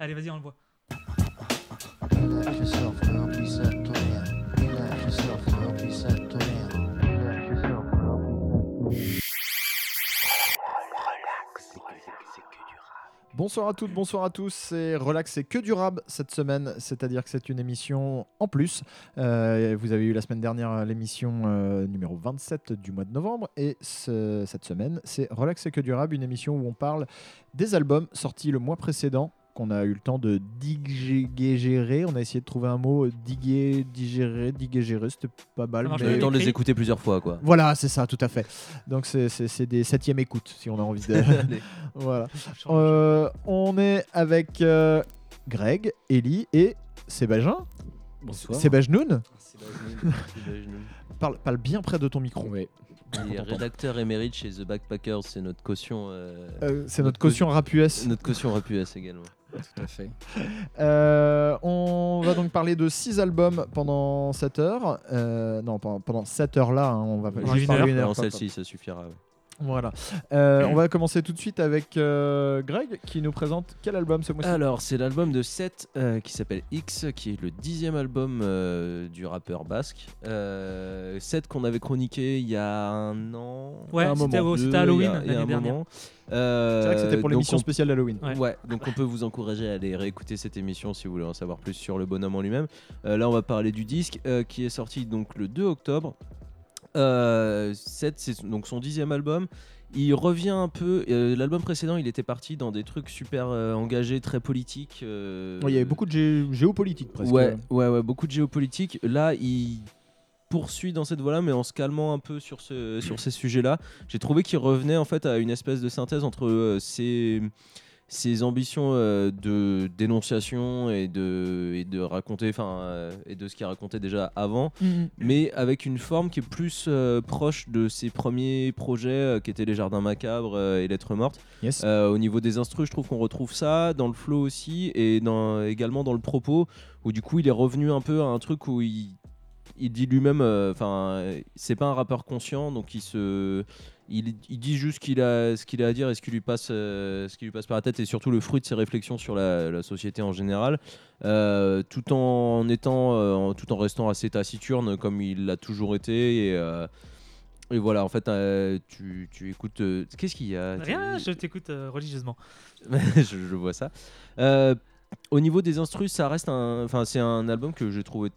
Allez, vas-y, on le voit. Bonsoir à toutes, bonsoir à tous, c'est Relax et que du rab cette semaine, c'est-à-dire que c'est une émission en plus. Vous avez eu la semaine dernière l'émission numéro 27 du mois de novembre et cette semaine, c'est Relax et que du rab, une émission où on parle des albums sortis le mois précédent, qu'on a eu le temps de digérer, on a essayé de trouver un mot, digérer, c'était pas mal. On a eu le temps de les écouter plusieurs fois, quoi. Voilà, c'est ça, tout à fait. Donc c'est des 7e écoutes, si on a envie de... Voilà. On est avec Greg, Ellie et Sébastien. Bonsoir. Sébastien. Parle bien près de ton micro. Oui. Il est rédacteur émérite chez The Backpackers, c'est notre caution... c'est notre caution rap US. Notre caution rap US également. Tout à fait. On va donc parler de 6 albums pendant 7 heures. Non, pendant 7 heures là, hein, on va pas juste parler une heure. Celle-ci, ça suffira. Ouais. Voilà. On va commencer tout de suite avec Greg qui nous présente quel album ce mois-ci. Alors, c'est l'album de Seth qui s'appelle X, qui est le 10e album du rappeur basque. Seth qu'on avait chroniqué il y a un an. Ouais, c'était à Halloween l'année dernière. C'est vrai que c'était pour l'émission spéciale d'Halloween. Ouais, donc on peut vous encourager à aller réécouter cette émission si vous voulez en savoir plus sur le bonhomme en lui-même. Là, on va parler du disque qui est sorti donc le 2 octobre. C'est donc son 10e album. Il revient un peu. L'album précédent, il était parti dans des trucs super engagés, très politiques. Il y avait beaucoup de géopolitique presque. Ouais, beaucoup de géopolitique. Là, il poursuit dans cette voie-là, mais en se calmant un peu sur ces sujets-là. J'ai trouvé qu'il revenait en fait à une espèce de synthèse entre ses ambitions de dénonciation et de raconter, et de ce qu'il racontait déjà avant, mais avec une forme qui est plus proche de ses premiers projets qui étaient les Jardins Macabres et Lettres Mortes. Yes. Au niveau des instrus, je trouve qu'on retrouve ça dans le flow aussi et également dans le propos, où du coup il est revenu un peu à un truc où il dit lui-même, c'est pas un rappeur conscient, donc il dit juste ce qu'il a à dire et ce qui lui passe par la tête, et surtout le fruit de ses réflexions sur la société en général, tout en restant assez taciturne comme il l'a toujours été, et voilà, en fait, tu écoutes... qu'est-ce qu'il y a ? Rien, je t'écoute religieusement. je vois ça. Au niveau des instrus, ça reste c'est un album que j'ai trouvé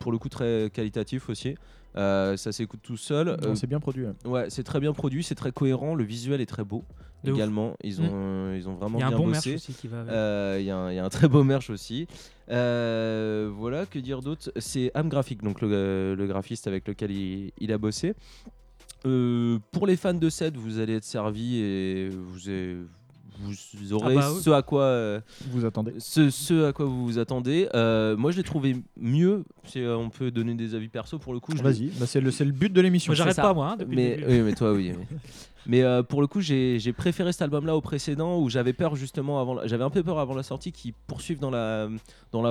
pour le coup très qualitatif aussi. Ça s'écoute tout seul. C'est bien produit. Ouais, c'est très bien produit, c'est très cohérent. Le visuel est très beau également. Ils ont vraiment bien bossé. Il y a un bon merch aussi qui va avec. Il y a un très beau merch aussi. Voilà, que dire d'autre ? C'est Am Graphic, donc le graphiste avec lequel il a bossé. Pour les fans de Seth, vous allez être servis et vous aurez ce à quoi vous attendez. Ce à quoi vous vous attendez. Moi, je l'ai trouvé mieux. On peut donner des avis perso pour le coup. Vas-y, c'est le but de l'émission. Moi, j'arrête pas, moi, hein, depuis le début. Oui, mais toi, oui. Mais pour le coup, j'ai préféré cet album-là au précédent, où j'avais peur justement j'avais un peu peur avant la sortie qu'ils poursuivent dans la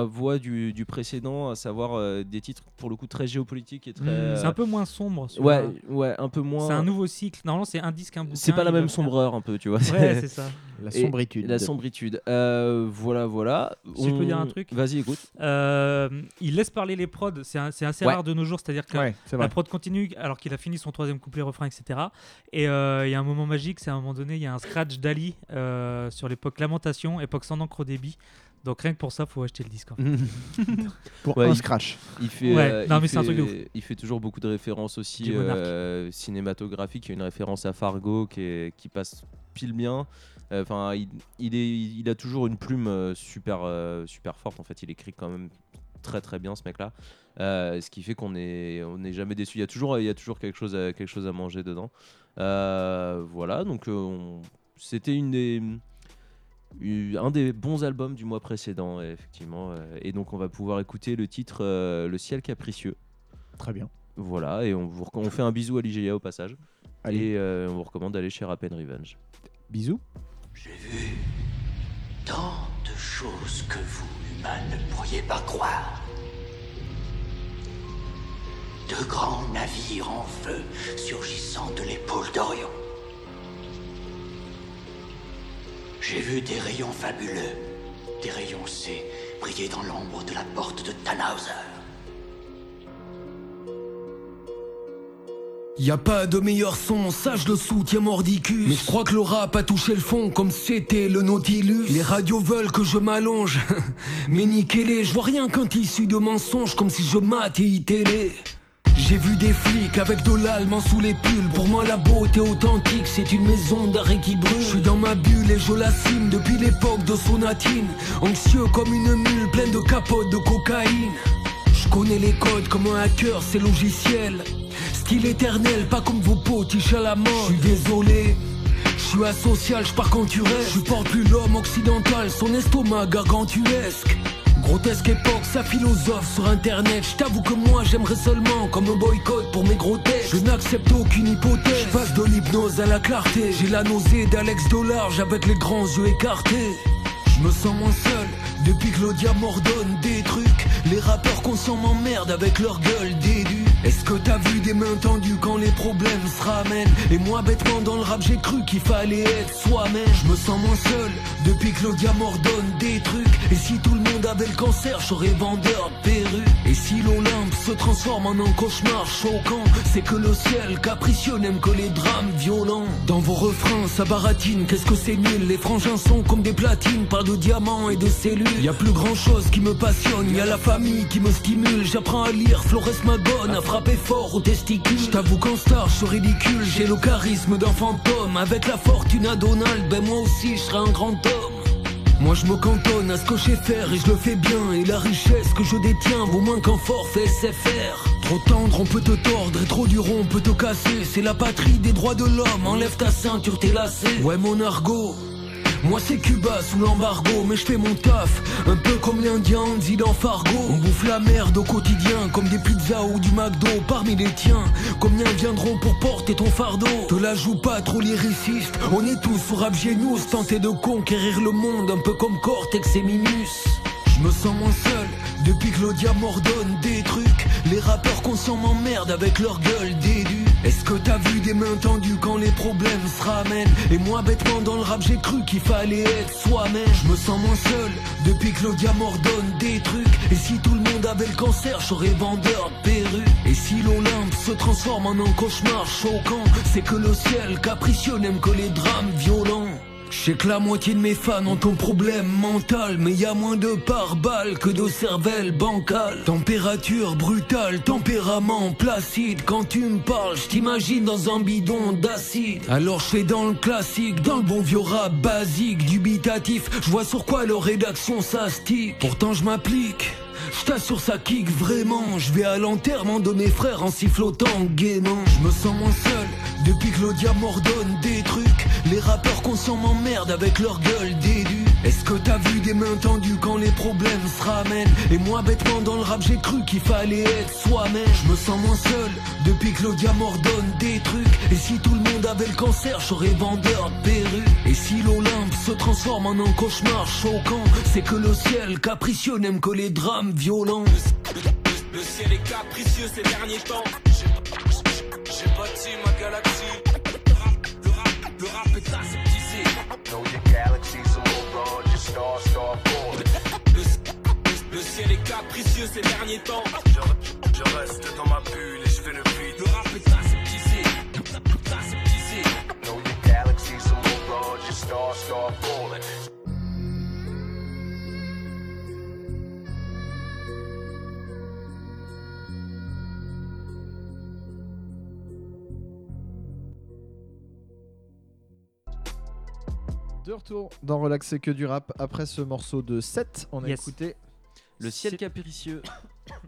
voie du précédent, à savoir des titres pour le coup très géopolitiques et très. C'est un peu moins sombre. Ouais, un peu moins. C'est un nouveau cycle. Normalement, c'est un disque, un bouquin. C'est pas la même sombreur un peu, tu vois. Ouais, c'est ça. La sombritude. Voilà. Si je peux dire un truc. Vas-y, écoute. Il laisse parler les prods. C'est assez rare de nos jours, c'est-à-dire que la prod continue alors qu'il a fini son 3e couplet, refrain, etc. Et il y a un moment magique, c'est à un moment donné, il y a un scratch d'Ali sur l'époque Lamentation, époque sans encre au débit. Donc rien que pour ça, faut acheter le disque. En fait. Pour un scratch. Il fait toujours beaucoup de références aussi cinématographiques. Il y a une référence à Fargo qui passe pile bien. Il a toujours une plume super forte. En fait, il écrit quand même très très bien, ce mec-là. Ce qui fait qu'on n'est jamais déçu. Il y a toujours quelque chose à manger dedans. Voilà, donc c'était un des bons albums du mois précédent, effectivement, et donc on va pouvoir écouter le titre Le ciel capricieux. Très bien. Voilà, et on fait un bisou à l'IGA au passage. Allez. Et on vous recommande d'aller chez Rap & Revenge. Bisous. J'ai vu tant de choses que vous, humains, ne pourriez pas croire. De grands navires en feu surgissant de l'épaule d'Orion. J'ai vu des rayons fabuleux des rayons C brillaient dans l'ombre de la porte de Tannhauser. Y'a pas de meilleur son, ça je le soutiens mordicus. Mais je crois que le rap a touché le fond comme c'était le Nautilus. Les radios veulent que je m'allonge, mais niquez-les. Je vois rien qu'un tissu de mensonges comme si je mate et itélé. J'ai vu des flics avec de l'allemand sous les pulls. Pour moi la beauté authentique c'est une maison d'arrêt qui brûle. Je suis dans ma bulle et je la cime depuis l'époque de Sonatine. Anxieux comme une mule pleine de capotes de cocaïne. Je connais les codes comme un hacker, c'est logiciel. Style éternel, pas comme vos potiches à la mode. Je suis désolé, je suis asocial, je pars quand tu restes. Je porte plus l'homme occidental, son estomac gargantuesque. Grotesque époque, ça philosophe sur internet. Je t'avoue que moi j'aimerais seulement comme un boycott pour mes gros têtes. Je n'accepte aucune hypothèse, je passe de l'hypnose à la clarté. J'ai la nausée d'Alex Dolarge avec les grands yeux écartés. Je me sens moins seul depuis que Claudia m'ordonne des trucs. Les rappeurs conscients m'emmerdent avec leur gueule déduite. Est-ce que t'as vu des mains tendues quand les problèmes se ramènent? Et moi bêtement dans le rap j'ai cru qu'il fallait être soi-même. Je me sens moins seul depuis que Claudia m'ordonne des trucs. Et si tout le monde avait le cancer j'aurais vendeur de perruques. Et si l'Olympe se transforme en un cauchemar choquant, c'est que le ciel capricieux n'aime que les drames violents. Dans vos refrains ça baratine, qu'est-ce que c'est nul. Les frangins sont comme des platines, pas de diamants et de cellules. Y'a plus grand chose qui me passionne, y'a la famille qui me stimule. J'apprends à lire Flores Magone, frappé fort aux testicules. J't'avoue qu'en star je suis ridicule. J'ai le charisme d'un fantôme. Avec la fortune à Donald, ben moi aussi je serai un grand homme. Moi je me cantonne à ce que je sais faire et je le fais bien. Et la richesse que je détiens vaut moins qu'un forfait SFR. Trop tendre on peut te tordre et trop dur on peut te casser. C'est la patrie des droits de l'homme, enlève ta ceinture t'es lacé. Ouais mon argot, moi c'est Cuba sous l'embargo, mais je fais mon taf, un peu comme l'Indien dit dans Fargo. On bouffe la merde au quotidien, comme des pizzas ou du McDo. Parmi les tiens, combien viendront pour porter ton fardeau? Te la joue pas trop lyriciste, on est tous sur rap génous, tenter de conquérir le monde, un peu comme Cortex et Minus. Je me sens moins seul, depuis que Claudia m'ordonne des trucs. Les rappeurs conscients m'emmerdent avec leur gueule déduite. Est-ce que t'as vu des mains tendues quand les problèmes se ramènent? Et moi bêtement dans le rap j'ai cru qu'il fallait être soi-même. Je me sens moins seul depuis que Claudia m'ordonne des trucs. Et si tout le monde avait le cancer j'aurais vendeur de perruques. Et si l'Olympe se transforme en un cauchemar choquant, c'est que le ciel capricieux n'aime que les drames violents. Je sais que la moitié de mes fans ont un problème mental, mais y'a moins de pare-balles que de cervelle bancale. Température brutale, tempérament placide. Quand tu me parles, je t'imagine dans un bidon d'acide. Alors je fais dans le classique, dans le bon vieux rap basique, dubitatif. Je vois sur quoi leur rédaction s'astique. Pourtant je m'applique, je t'assure ça kick vraiment. Je vais à l'enterrement de mes frères en sifflotant gaiement. Je me sens moins seul depuis que Claudia m'ordonne des trucs. Les rappeurs conscients m'emmerdent avec leur gueule déduite. Est-ce que t'as vu des mains tendues quand les problèmes se ramènent? Et moi bêtement dans le rap j'ai cru qu'il fallait être soi-même. Je me sens moins seul depuis que Claudia m'ordonne des trucs. Et si tout le monde avait le cancer j'aurais vendeur de perruques. Et si l'Olympe se transforme en un cauchemar choquant, c'est que le ciel capricieux n'aime que les drames violents. Le ciel est capricieux ces derniers temps. J'ai bâti ma galaxie. Le rap est aseptisé. Le ciel est capricieux ces derniers temps. Je reste dans ma bulle et je fais le vide. Le rap est aseptisé. Know your galaxies are more broad, your stars start falling. De retour dans Relaxer que du rap. Après ce morceau de Seth, on a écouté Le ciel capricieux.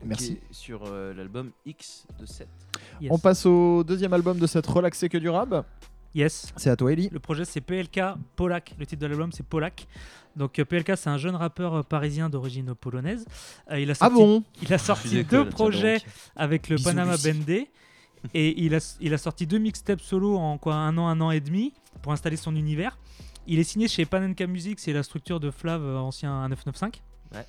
Merci. Sur l'album X de Seth. Yes. On passe au deuxième album de cette Relaxer que du rap. Yes. C'est à toi, Eli. Le projet c'est PLK Polak. Le titre de l'album c'est Polak. Donc PLK c'est un jeune rappeur parisien d'origine polonaise. Il a sorti, il a sorti deux projets avec le Panama Bende. Et il a sorti deux mixtapes solo en quoi, un an et demi pour installer son univers. Il est signé chez Panenka Music, c'est la structure de Flav, ancien 1995. Ouais.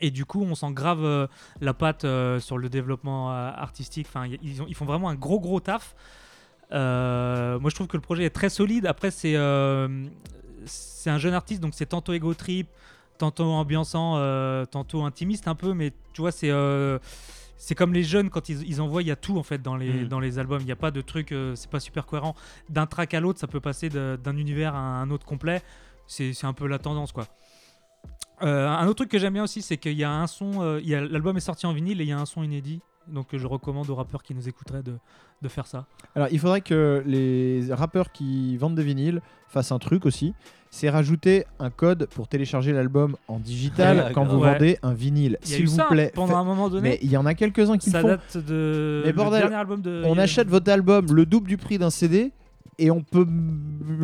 Et du coup, on sent grave la patte sur le développement artistique. Enfin, ils font vraiment un gros taf. Moi, je trouve que le projet est très solide. Après, c'est un jeune artiste, donc c'est tantôt ego trip, tantôt ambiançant, tantôt intimiste un peu, mais tu vois, c'est comme les jeunes quand ils envoient, il y a tout en fait dans les albums, il n'y a pas de truc, c'est pas super cohérent. D'un track à l'autre, ça peut passer d'un univers à un autre complet, c'est un peu la tendance quoi. Un autre truc que j'aime bien aussi, c'est qu'il y a un son, l'album est sorti en vinyle et il y a un son inédit. Donc je recommande aux rappeurs qui nous écouteraient de faire ça. Alors il faudrait que les rappeurs qui vendent des vinyles fassent un truc aussi, c'est rajouter un code pour télécharger l'album en digital quand vous vendez un vinyle. S'il vous plaît, pendant un moment donné. Mais il y en a quelques-uns qui le font. Ça date de le dernier album de. On achète votre album le double du prix d'un CD. Et on peut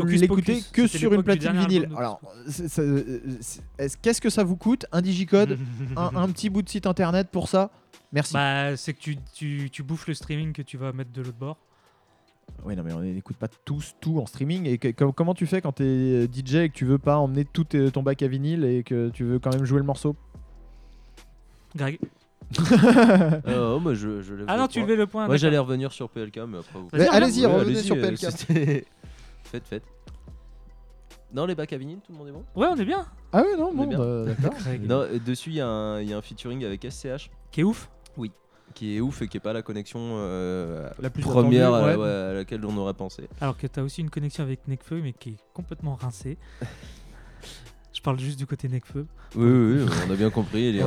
l'écouter que sur une platine vinyle. Alors, qu'est-ce que ça vous coûte ? Un digicode, un petit bout de site internet pour ça ? Merci. Bah, c'est que tu bouffes le streaming que tu vas mettre de l'autre bord. Oui, non, mais on n'écoute pas tout en streaming. Et comment tu fais quand t'es DJ et que tu veux pas emmener tout ton bac à vinyle et que tu veux quand même jouer le morceau ? Greg ? Tu levais le point. Moi j'allais revenir sur PLK, mais après vous. Mais allez-y, revenez sur PLK. Faites. Non, les bacs à vinyle, tout le monde est bon ? Ouais, on est bien. Ah ouais, non, bon, d'accord. Non, dessus il y a un featuring avec SCH. Qui est ouf ? Oui. Qui est ouf et qui est pas la connexion la plus première attendue, à laquelle on aurait pensé. Alors que t'as aussi une connexion avec Nekfeu, mais qui est complètement rincée. Je parle juste du côté Nekfeu. Oui, on a bien compris. Les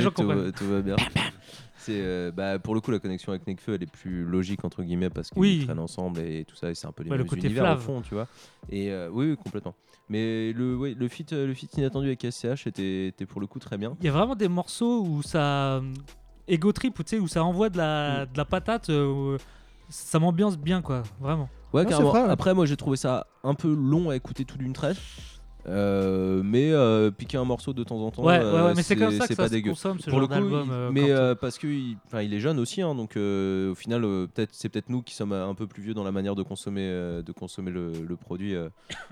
gens comprennent. Tout va bien. C'est, pour le coup, la connexion avec Nekfeu, elle est plus logique, entre guillemets, parce qu'ils traînent ensemble et tout ça. Et c'est un peu les mêmes univers au fond, tu vois. Et oui, complètement. Mais le feat inattendu avec SCH était pour le coup très bien. Il y a vraiment des morceaux où ça ego trip, où ça envoie de la patate. Ça m'ambiance bien, quoi. Vraiment. Ouais, carrément. Après, moi, j'ai trouvé ça un peu long à écouter tout d'une traite. Mais piquer un morceau de temps en temps, mais c'est comme ça que ça se consomme ce genre d'album. Parce qu'il est jeune aussi, hein, donc au final, c'est peut-être nous qui sommes un peu plus vieux dans la manière de consommer le produit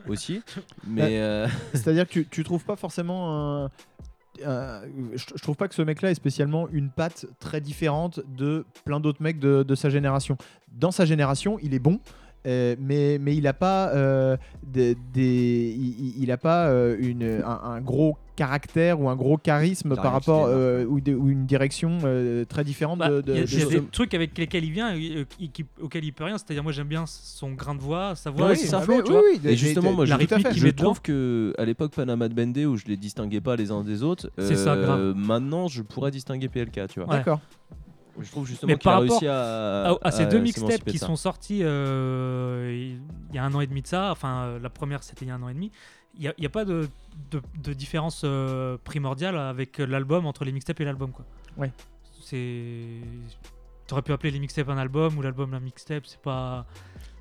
aussi. Mais c'est-à-dire que tu trouves pas forcément un. Je trouve pas que ce mec-là ait spécialement une patte très différente de plein d'autres mecs de sa génération. Dans sa génération, il est bon. Mais il n'a pas, un gros caractère ou un gros charisme par rapport ou une direction très différente. Il y a des trucs avec lesquels il vient auxquels il peut rien. C'est-à-dire moi j'aime bien son grain de voix, sa voix, sa flow. Et justement moi je trouve que à l'époque Panama Bende où je les distinguais pas les uns des autres. C'est ça, grave. Maintenant je pourrais distinguer PLK, tu vois. Ouais. D'accord. Je trouve justement qu'il a réussi à ces deux mixtapes qui sont sortis il y a un an et demi de ça, enfin la première c'était il y a un an et demi, il n'y a pas de différence primordiale avec l'album, entre les mixtapes et l'album quoi. Ouais. T'aurais pu appeler les mixtapes un album ou l'album la mixtape, c'est pas...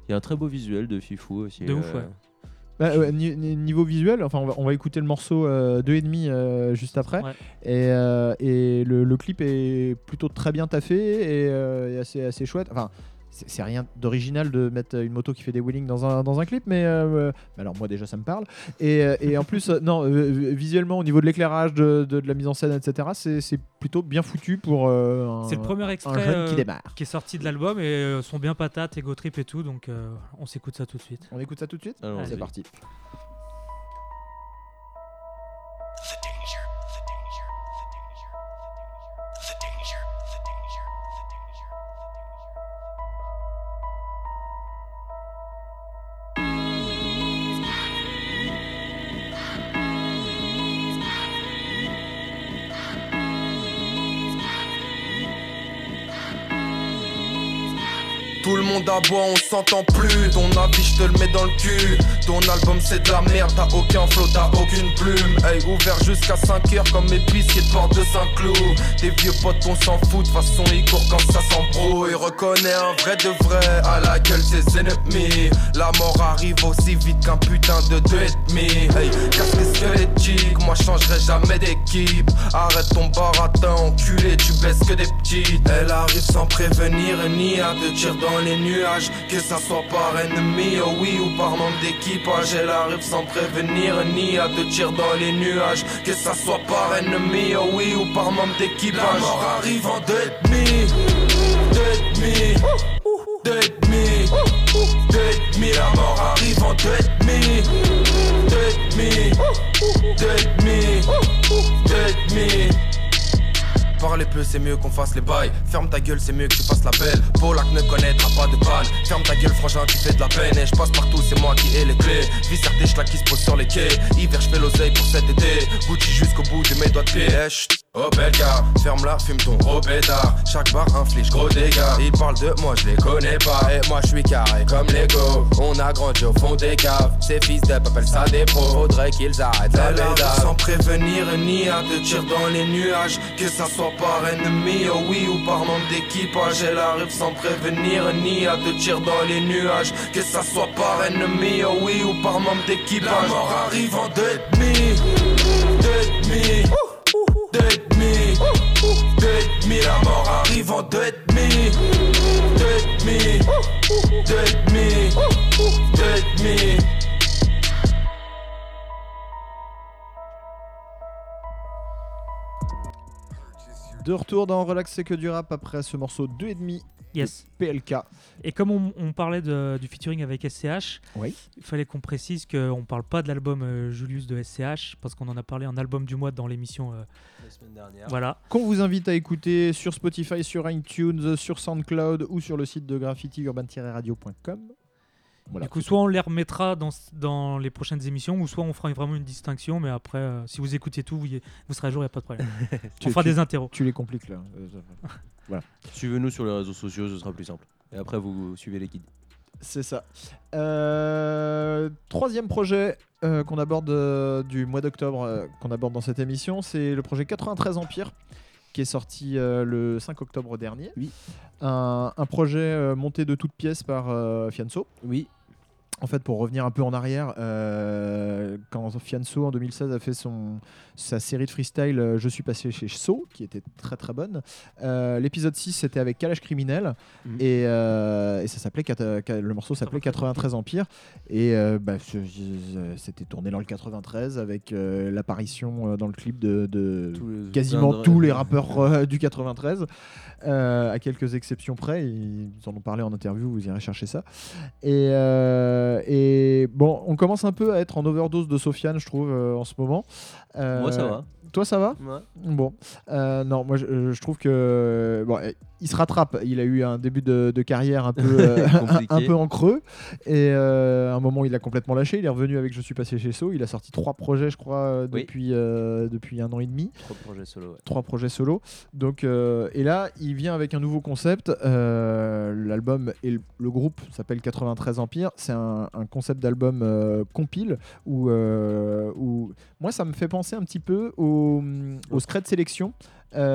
Il y a un très beau visuel de Fifou aussi. De ouf, ouais. Niveau visuel, enfin, on va écouter le morceau 2,5 juste après, ouais. Et le clip est plutôt très bien taffé et assez chouette. Enfin, c'est rien d'original de mettre une moto qui fait des wheelings dans un clip, mais alors moi déjà ça me parle. Et en plus, visuellement au niveau de l'éclairage, de la mise en scène, etc., c'est plutôt bien foutu pour c'est le premier extrait qui démarre, qui est sorti de l'album et sont bien patates, ego trip et tout, donc on s'écoute ça tout de suite. On écoute ça tout de suite ? Alors, c'est parti. D'abord on s'entend plus, ton avis je te le mets dans le cul. Ton album c'est de la merde, t'as aucun flow, t'as aucune plume. Hey, ouvert jusqu'à 5h comme épicier de bord de Saint-Cloud. Tes vieux potes on s'en fout, de façon ils courent quand ça s'embrouille. Reconnaît un vrai de vrai à la gueule ses ennemis. La mort arrive aussi vite qu'un putain de 2,5. Hey, casse les squelettiques, moi changerai jamais d'équipe. Arrête ton baratin enculé, tu baisses que des petites. Elle arrive sans prévenir ni à te tirer dans les nuages, que ça soit par ennemi, oh oui, ou par membre d'équipage. Elle arrive sans prévenir ni à te tirer dans les nuages, que ça soit par ennemi, oh oui, ou par membre d'équipage. La mort arrive en 2,5, 2,5, 2,5. 2,5, la mort arrive en 2,5. 2,5. Parlez peu, c'est mieux qu'on fasse les bails. Ferme ta gueule, c'est mieux que tu fasses la belle. Polak ne connaîtra pas de panne. Ferme ta gueule, frangin, tu fais de la peine. Et je passe partout, c'est moi qui ai les clés. Visser des schlacs qui se posent sur les quais. Hiver, je fais l'oseille pour cet été. Gucci jusqu'au bout de mes doigts de pied. Oh belga, ferme-la, fume ton gros pétard. Chaque bar inflige gros dégâts. Ils parlent de moi, je les connais pas. Et moi je suis carré comme l'ego. On a grandi au fond des caves. Ces fils d'ep appellent ça des pros. Faudrait qu'ils arrêtent la lédale. Sans prévenir ni à te tirer dans les nuages. Que ça soit par ennemi, oh oui, ou par membre d'équipage. Elle arrive sans prévenir ni à te tirer dans les nuages. Que ça soit par ennemi, oh oui, ou par membre d'équipage. La mort arrive en 2,5. 2,5. 2,5, la mort arrive en 2,5. 2,5. De retour dans Relax, c'est que du rap après ce morceau 2,5. Yes. PLK. Et comme on parlait du featuring avec SCH, oui, il fallait qu'on précise qu'on ne parle pas de l'album Julius de SCH, parce qu'on en a parlé en album du mois dans l'émission la semaine dernière. Voilà. Qu'on vous invite à écouter sur Spotify, sur iTunes, sur SoundCloud ou sur le site de graffitiurban-radio.com. Voilà. Du coup, soit on les remettra dans les prochaines émissions, ou soit on fera vraiment une distinction, mais après, si vous écoutez tout, vous serez à jour, il n'y a pas de problème. On fera des interros. Tu les compliques là. Voilà. Suivez-nous sur les réseaux sociaux, ce sera plus simple. Et après, vous suivez les guides. C'est ça. Troisième projet qu'on aborde du mois d'octobre, qu'on aborde dans cette émission, c'est le projet 93 Empire, qui est sorti le 5 octobre dernier. Oui. Un projet monté de toutes pièces par Fianso. Oui. En fait, pour revenir un peu en arrière, quand Fianso en 2016 a fait sa série de freestyle Je suis passé chez So, qui était très très bonne, l'épisode 6 c'était avec Kalash Criminel, et ça s'appelait, le morceau s'appelait 93 Empire, et c'était tourné dans le 93 avec l'apparition dans le clip de quasiment tous les rappeurs du 93, à quelques exceptions près, ils en ont parlé en interview, vous irez chercher ça. Et bon, on commence un peu à être en overdose de Sofiane, je trouve, en ce moment. Moi, ça va. Toi, ça va ? Ouais. Bon. Non, moi, je trouve que... Bon, il se rattrape. Il a eu un début de carrière un peu, un peu en creux. Et à un moment, il a complètement lâché. Il est revenu avec Je suis passé chez So. Il a sorti 3 projets, je crois, depuis 1 an et demi. 3 projets solo. Ouais. 3 projets solo. Donc, et là, il vient avec un nouveau concept. L'album et le groupe s'appelle 93 Empire. C'est un concept d'album compile où... Moi, ça me fait penser un petit peu au secret de sélection, dans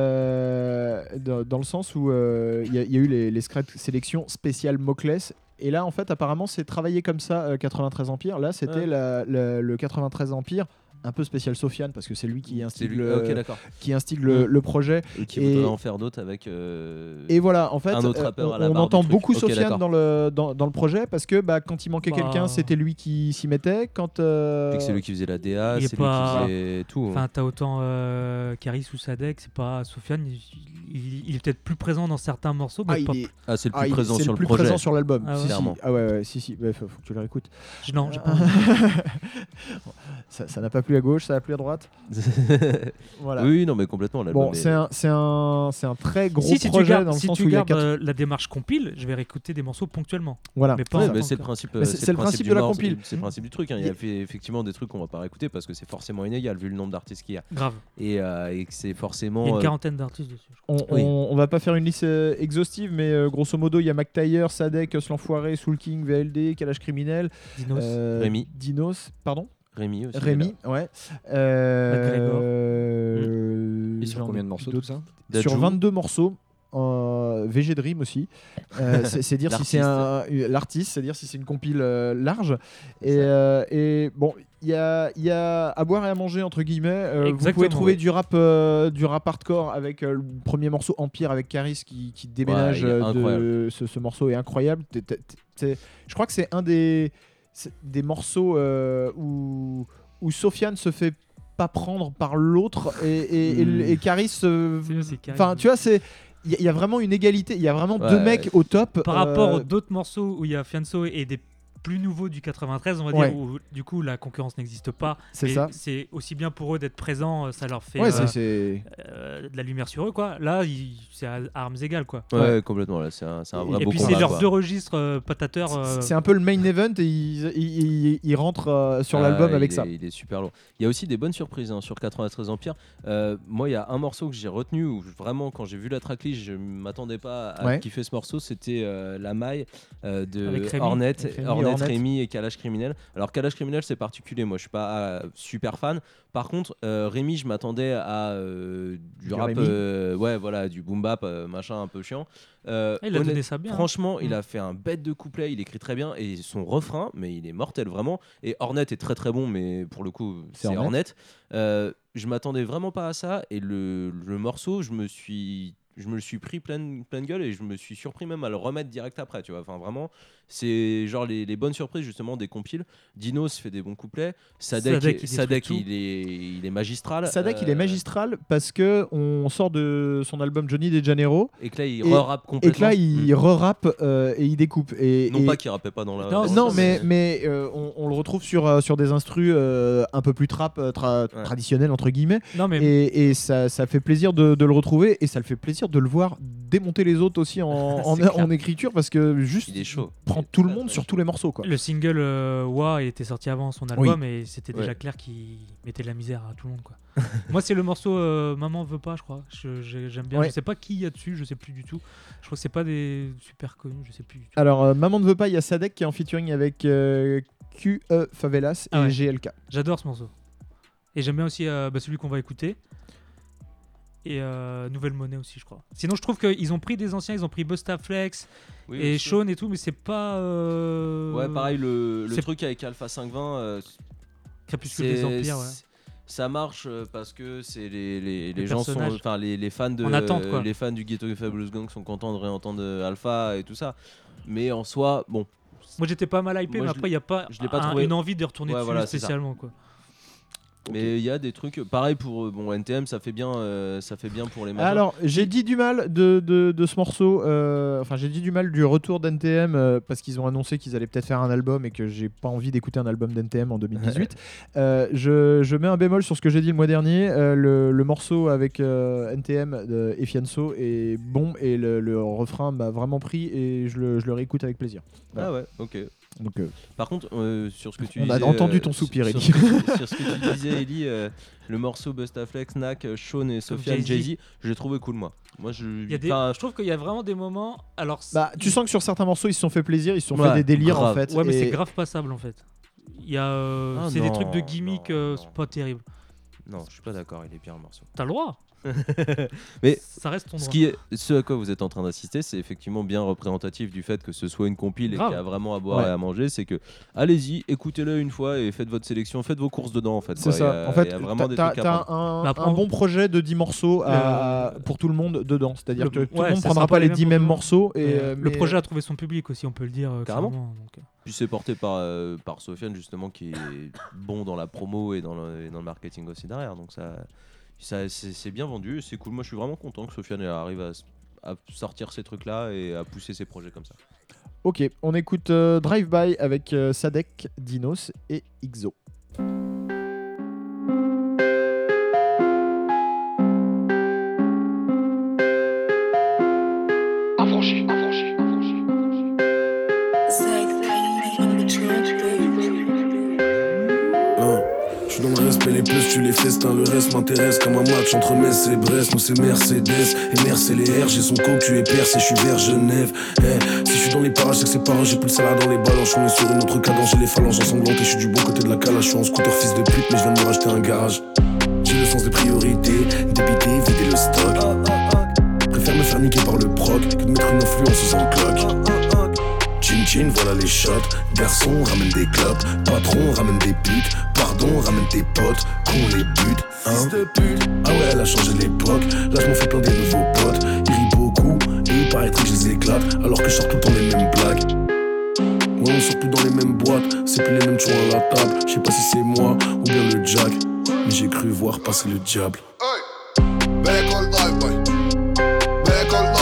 le sens où il y a eu les secret de sélection spéciales Moclès. Et là, en fait, apparemment, c'est travaillé comme ça, 93 Empire. Là, c'était le 93 Empire un peu spécial Sofiane, parce que c'est lui qui instigue le projet. Et qui voudrait en faire d'autres avec et voilà, en fait, un autre rappeur à la barre. On entend beaucoup Sofiane dans le projet, parce que quand il manquait quelqu'un, c'était lui qui s'y mettait. Puis que c'est lui qui faisait la DA, c'est lui qui faisait tout. Enfin, t'as autant Karis ou Sadek, c'est pas Sofiane. Il est peut-être plus présent dans certains morceaux. Mais c'est le plus présent sur le projet. C'est le plus présent sur l'album, clairement. Ah ouais, si, faut que tu le réécoutes. Non, j'ai pas. Ça n'a pas plu à gauche, ça a plu à droite. Voilà. Oui, non, mais complètement. L'album bon, c'est un très gros projet dans le sens où il y a la démarche compile. Je vais réécouter des morceaux ponctuellement. Voilà. Mais c'est le principe. C'est le principe de la compile. C'est le principe du truc. Hein. Il y a effectivement des trucs qu'on va pas réécouter parce que c'est forcément inégal vu le nombre d'artistes qu'il y a. Grave. Et que c'est forcément. Il y a une quarantaine d'artistes dessus. On va pas faire une liste exhaustive, mais grosso modo, il y a Mac Taylor, Sadek, L'Enfoiré, Soul King, VLD, Kalash Criminel, Dinos, pardon. Rémi aussi. Rémi, ouais. Et sur combien de morceaux tout ça ? Sur 22 morceaux. VG Dream aussi. C'est dire si c'est l'artiste, c'est dire si c'est une compile large. Et bon, il y a à boire et à manger entre guillemets. Vous pouvez trouver du rap hardcore avec le premier morceau Empire avec Karis qui déménage. Ce morceau est incroyable. Je crois que c'est un des morceaux où Sofiane se fait pas prendre par l'autre et Karis, enfin tu vois, c'est il y a vraiment une égalité, il y a vraiment deux mecs au top. Par rapport aux d'autres morceaux où il y a Fianso et des plus nouveaux du 93, on va dire, où du coup la concurrence n'existe pas. C'est et ça. C'est aussi bien pour eux d'être présents, ça leur fait de la lumière sur eux, quoi. Là, c'est à armes égales, quoi. Ouais, complètement. Là, c'est un vrai et beau puis combat, c'est leurs deux registres patateurs. C'est un peu le main event et ils rentrent sur l'album avec ça. Il est super lourd. Il y a aussi des bonnes surprises hein, sur 93 Empire. Moi, il y a un morceau que j'ai retenu où vraiment, quand j'ai vu la tracklist, je m'attendais pas à kiffer ce morceau. C'était La Maille de Ornette, Rémi et Kalash Criminel. Alors Kalash Criminel c'est particulier, moi je suis pas super fan. Par contre Rémi je m'attendais à du rap du boom bap machin un peu chiant. Il a donné ça bien. Franchement, il a fait un bête de couplet, il écrit très bien et son refrain mais il est mortel vraiment et Ornette est très très bon mais pour le coup c'est Ornette. Je m'attendais vraiment pas à ça et le morceau, je me le suis pris pleine gueule et je me suis surpris même à le remettre direct après, tu vois. Enfin, vraiment, c'est genre les bonnes surprises justement des compiles. Dinos fait des bons couplets. Sadek il est magistral. Sadek il est magistral parce que on sort de son album Johnny De Janeiro et que là il re-rappe complètement. Et que là il re-rappe et il découpe. Et, non pas qu'il rappait pas dans la. Non, mais on le retrouve sur des instrus un peu plus trap traditionnel entre guillemets. Non, mais... et ça fait plaisir de le retrouver et ça le fait plaisir de le voir démonter les autres aussi en écriture parce que juste prend tout le monde sur tous les morceaux quoi. Le single il était sorti avant son album et c'était déjà clair qu'il mettait de la misère à tout le monde quoi. Moi c'est le morceau Maman veut pas je crois, j'aime bien. Je sais pas qui il y a dessus, je sais plus du tout, je crois que c'est pas des super connus, je sais plus du tout. Alors Maman ne veut pas, il y a Sadek qui est en featuring avec QE Favelas et GLK. J'adore ce morceau et j'aime bien aussi celui qu'on va écouter et Nouvelle Monnaie aussi je crois. Sinon je trouve qu'ils ont pris des anciens, ils ont pris Busta Flex et Sean et tout mais c'est pas pareil le truc avec Alpha 520 Crépuscule des Empires ça marche parce que c'est les gens sont enfin les fans de attente, les fans du Ghetto Fabulous Gang sont contents de réentendre Alpha et tout ça mais en soi bon. Moi j'étais pas mal hypé mais après il y a pas, je l'ai pas trouvé une envie de retourner dessus spécialement quoi. Okay. Mais il y a des trucs pareil pour NTM, ça fait bien pour les matchs. Alors j'ai dit du mal de ce morceau, j'ai dit du mal du retour d'NTM parce qu'ils ont annoncé qu'ils allaient peut-être faire un album et que j'ai pas envie d'écouter un album d'NTM en 2018. Je mets un bémol sur ce que j'ai dit le mois dernier. Le morceau avec NTM et Fianso est bon et le refrain m'a vraiment pris et je le réécoute avec plaisir. Voilà. Ah ouais, ok. Donc, par contre, sur ce que tu disais. On a entendu ton soupir, Eli. Sur ce que tu disais, Eli, le morceau Bustaflex, Nak, Sean et Sofiane, Jay-Z, je l'ai trouvé cool, moi. Je trouve qu'il y a vraiment des moments. Alors, tu sens que sur certains morceaux, ils se sont fait plaisir, ils se sont fait des délires, grave. En fait. Ouais, mais c'est grave passable, en fait. Il y a, des trucs de gimmick, c'est pas terrible. Non, je suis pas d'accord, il est bien le morceau. T'as le droit. Mais ça reste ton droit. Ce à quoi vous êtes en train d'assister, c'est effectivement bien représentatif du fait que ce soit une compile et qu'il y a vraiment à boire et à manger. C'est que allez-y, écoutez-le une fois et faites votre sélection, faites vos courses dedans en fait. C'est ça. En fait, t'as un bon projet de 10 morceaux pour tout le monde dedans. C'est-à-dire que tout le monde prendra pas les 10 mêmes morceaux. Et le projet a trouvé son public aussi, on peut le dire. Carrément. Puis c'est porté par Sofiane justement qui est bon dans la promo et dans le marketing aussi derrière. Donc ça c'est bien vendu, c'est cool. Moi je suis vraiment content que Sofiane arrive à sortir ces trucs là et à pousser ses projets comme ça. Ok, on écoute Drive By avec Sadek, Dinos et Ixo. Dans le respect, les plus tu les festins, le reste m'intéresse comme un match entre Metz et Brest. Nous c'est Mercedes et Merce et les R, j'ai son coq, tu es percé, je suis vers Genève. Si je suis dans les parages, c'est que c'est parrain, j'ai plus le salaire dans les balances. On est sur une autre cadence, j'ai les phalanges ensanglantes et je suis du bon côté de la calage. Je suis en scooter fils de pute, mais je viens de me racheter un garage. J'ai le sens des priorités, débiter, vider le stock. Préfère me faire niquer par le proc que de mettre une influence sans cloque. Chin chin, voilà les shots. Garçon, ramène des clopes. Patron, ramène des putes. Pardon, ramène tes potes. Qu'on les bute, hein. Fils de pute. Ah ouais, elle a changé l'époque. Là, je m'en fais plein des nouveaux potes. Ils rient beaucoup et il paraîtrait que je les éclate. Alors que je sors tout le temps les mêmes blagues. Ouais, on sort plus dans les mêmes boîtes. C'est plus les mêmes choix à la table. Je sais pas si c'est moi ou bien le jack. Mais j'ai cru voir passer le diable. Hey, back on live, boy. Back on live.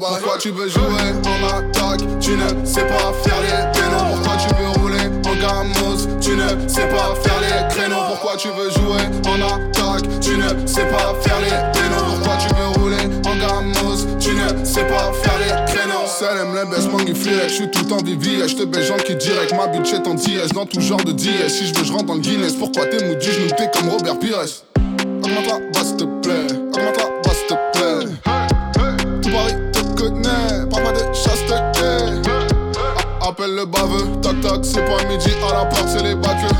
débat. Pourquoi tu veux jouer en attaque? Tu ne sais pas faire les ténors. Pourquoi tu veux rouler en gamos? Tu ne sais pas faire les créneaux. Pourquoi tu veux jouer en attaque? Tu ne sais pas faire les ténors. Pourquoi tu veux rouler en gamos? Tu ne sais pas faire les créneaux. Seul aime le best man qui flirait. Je suis tout le temps des village. Je te baisse gens qui direct. Ma bitch est en dièse. Dans tout genre de dièse. Si je veux je rentre dans le Guinness. Pourquoi t'es moody? Je nous t'es comme Robert Pires. Augmente la basse s'il te plaît. Augmente la basse s'il te plaît. Tout Paris te connaît. Papa de chasse te hey. Appelle le baveux. Tac tac c'est pas midi. À la porte c'est les bacs.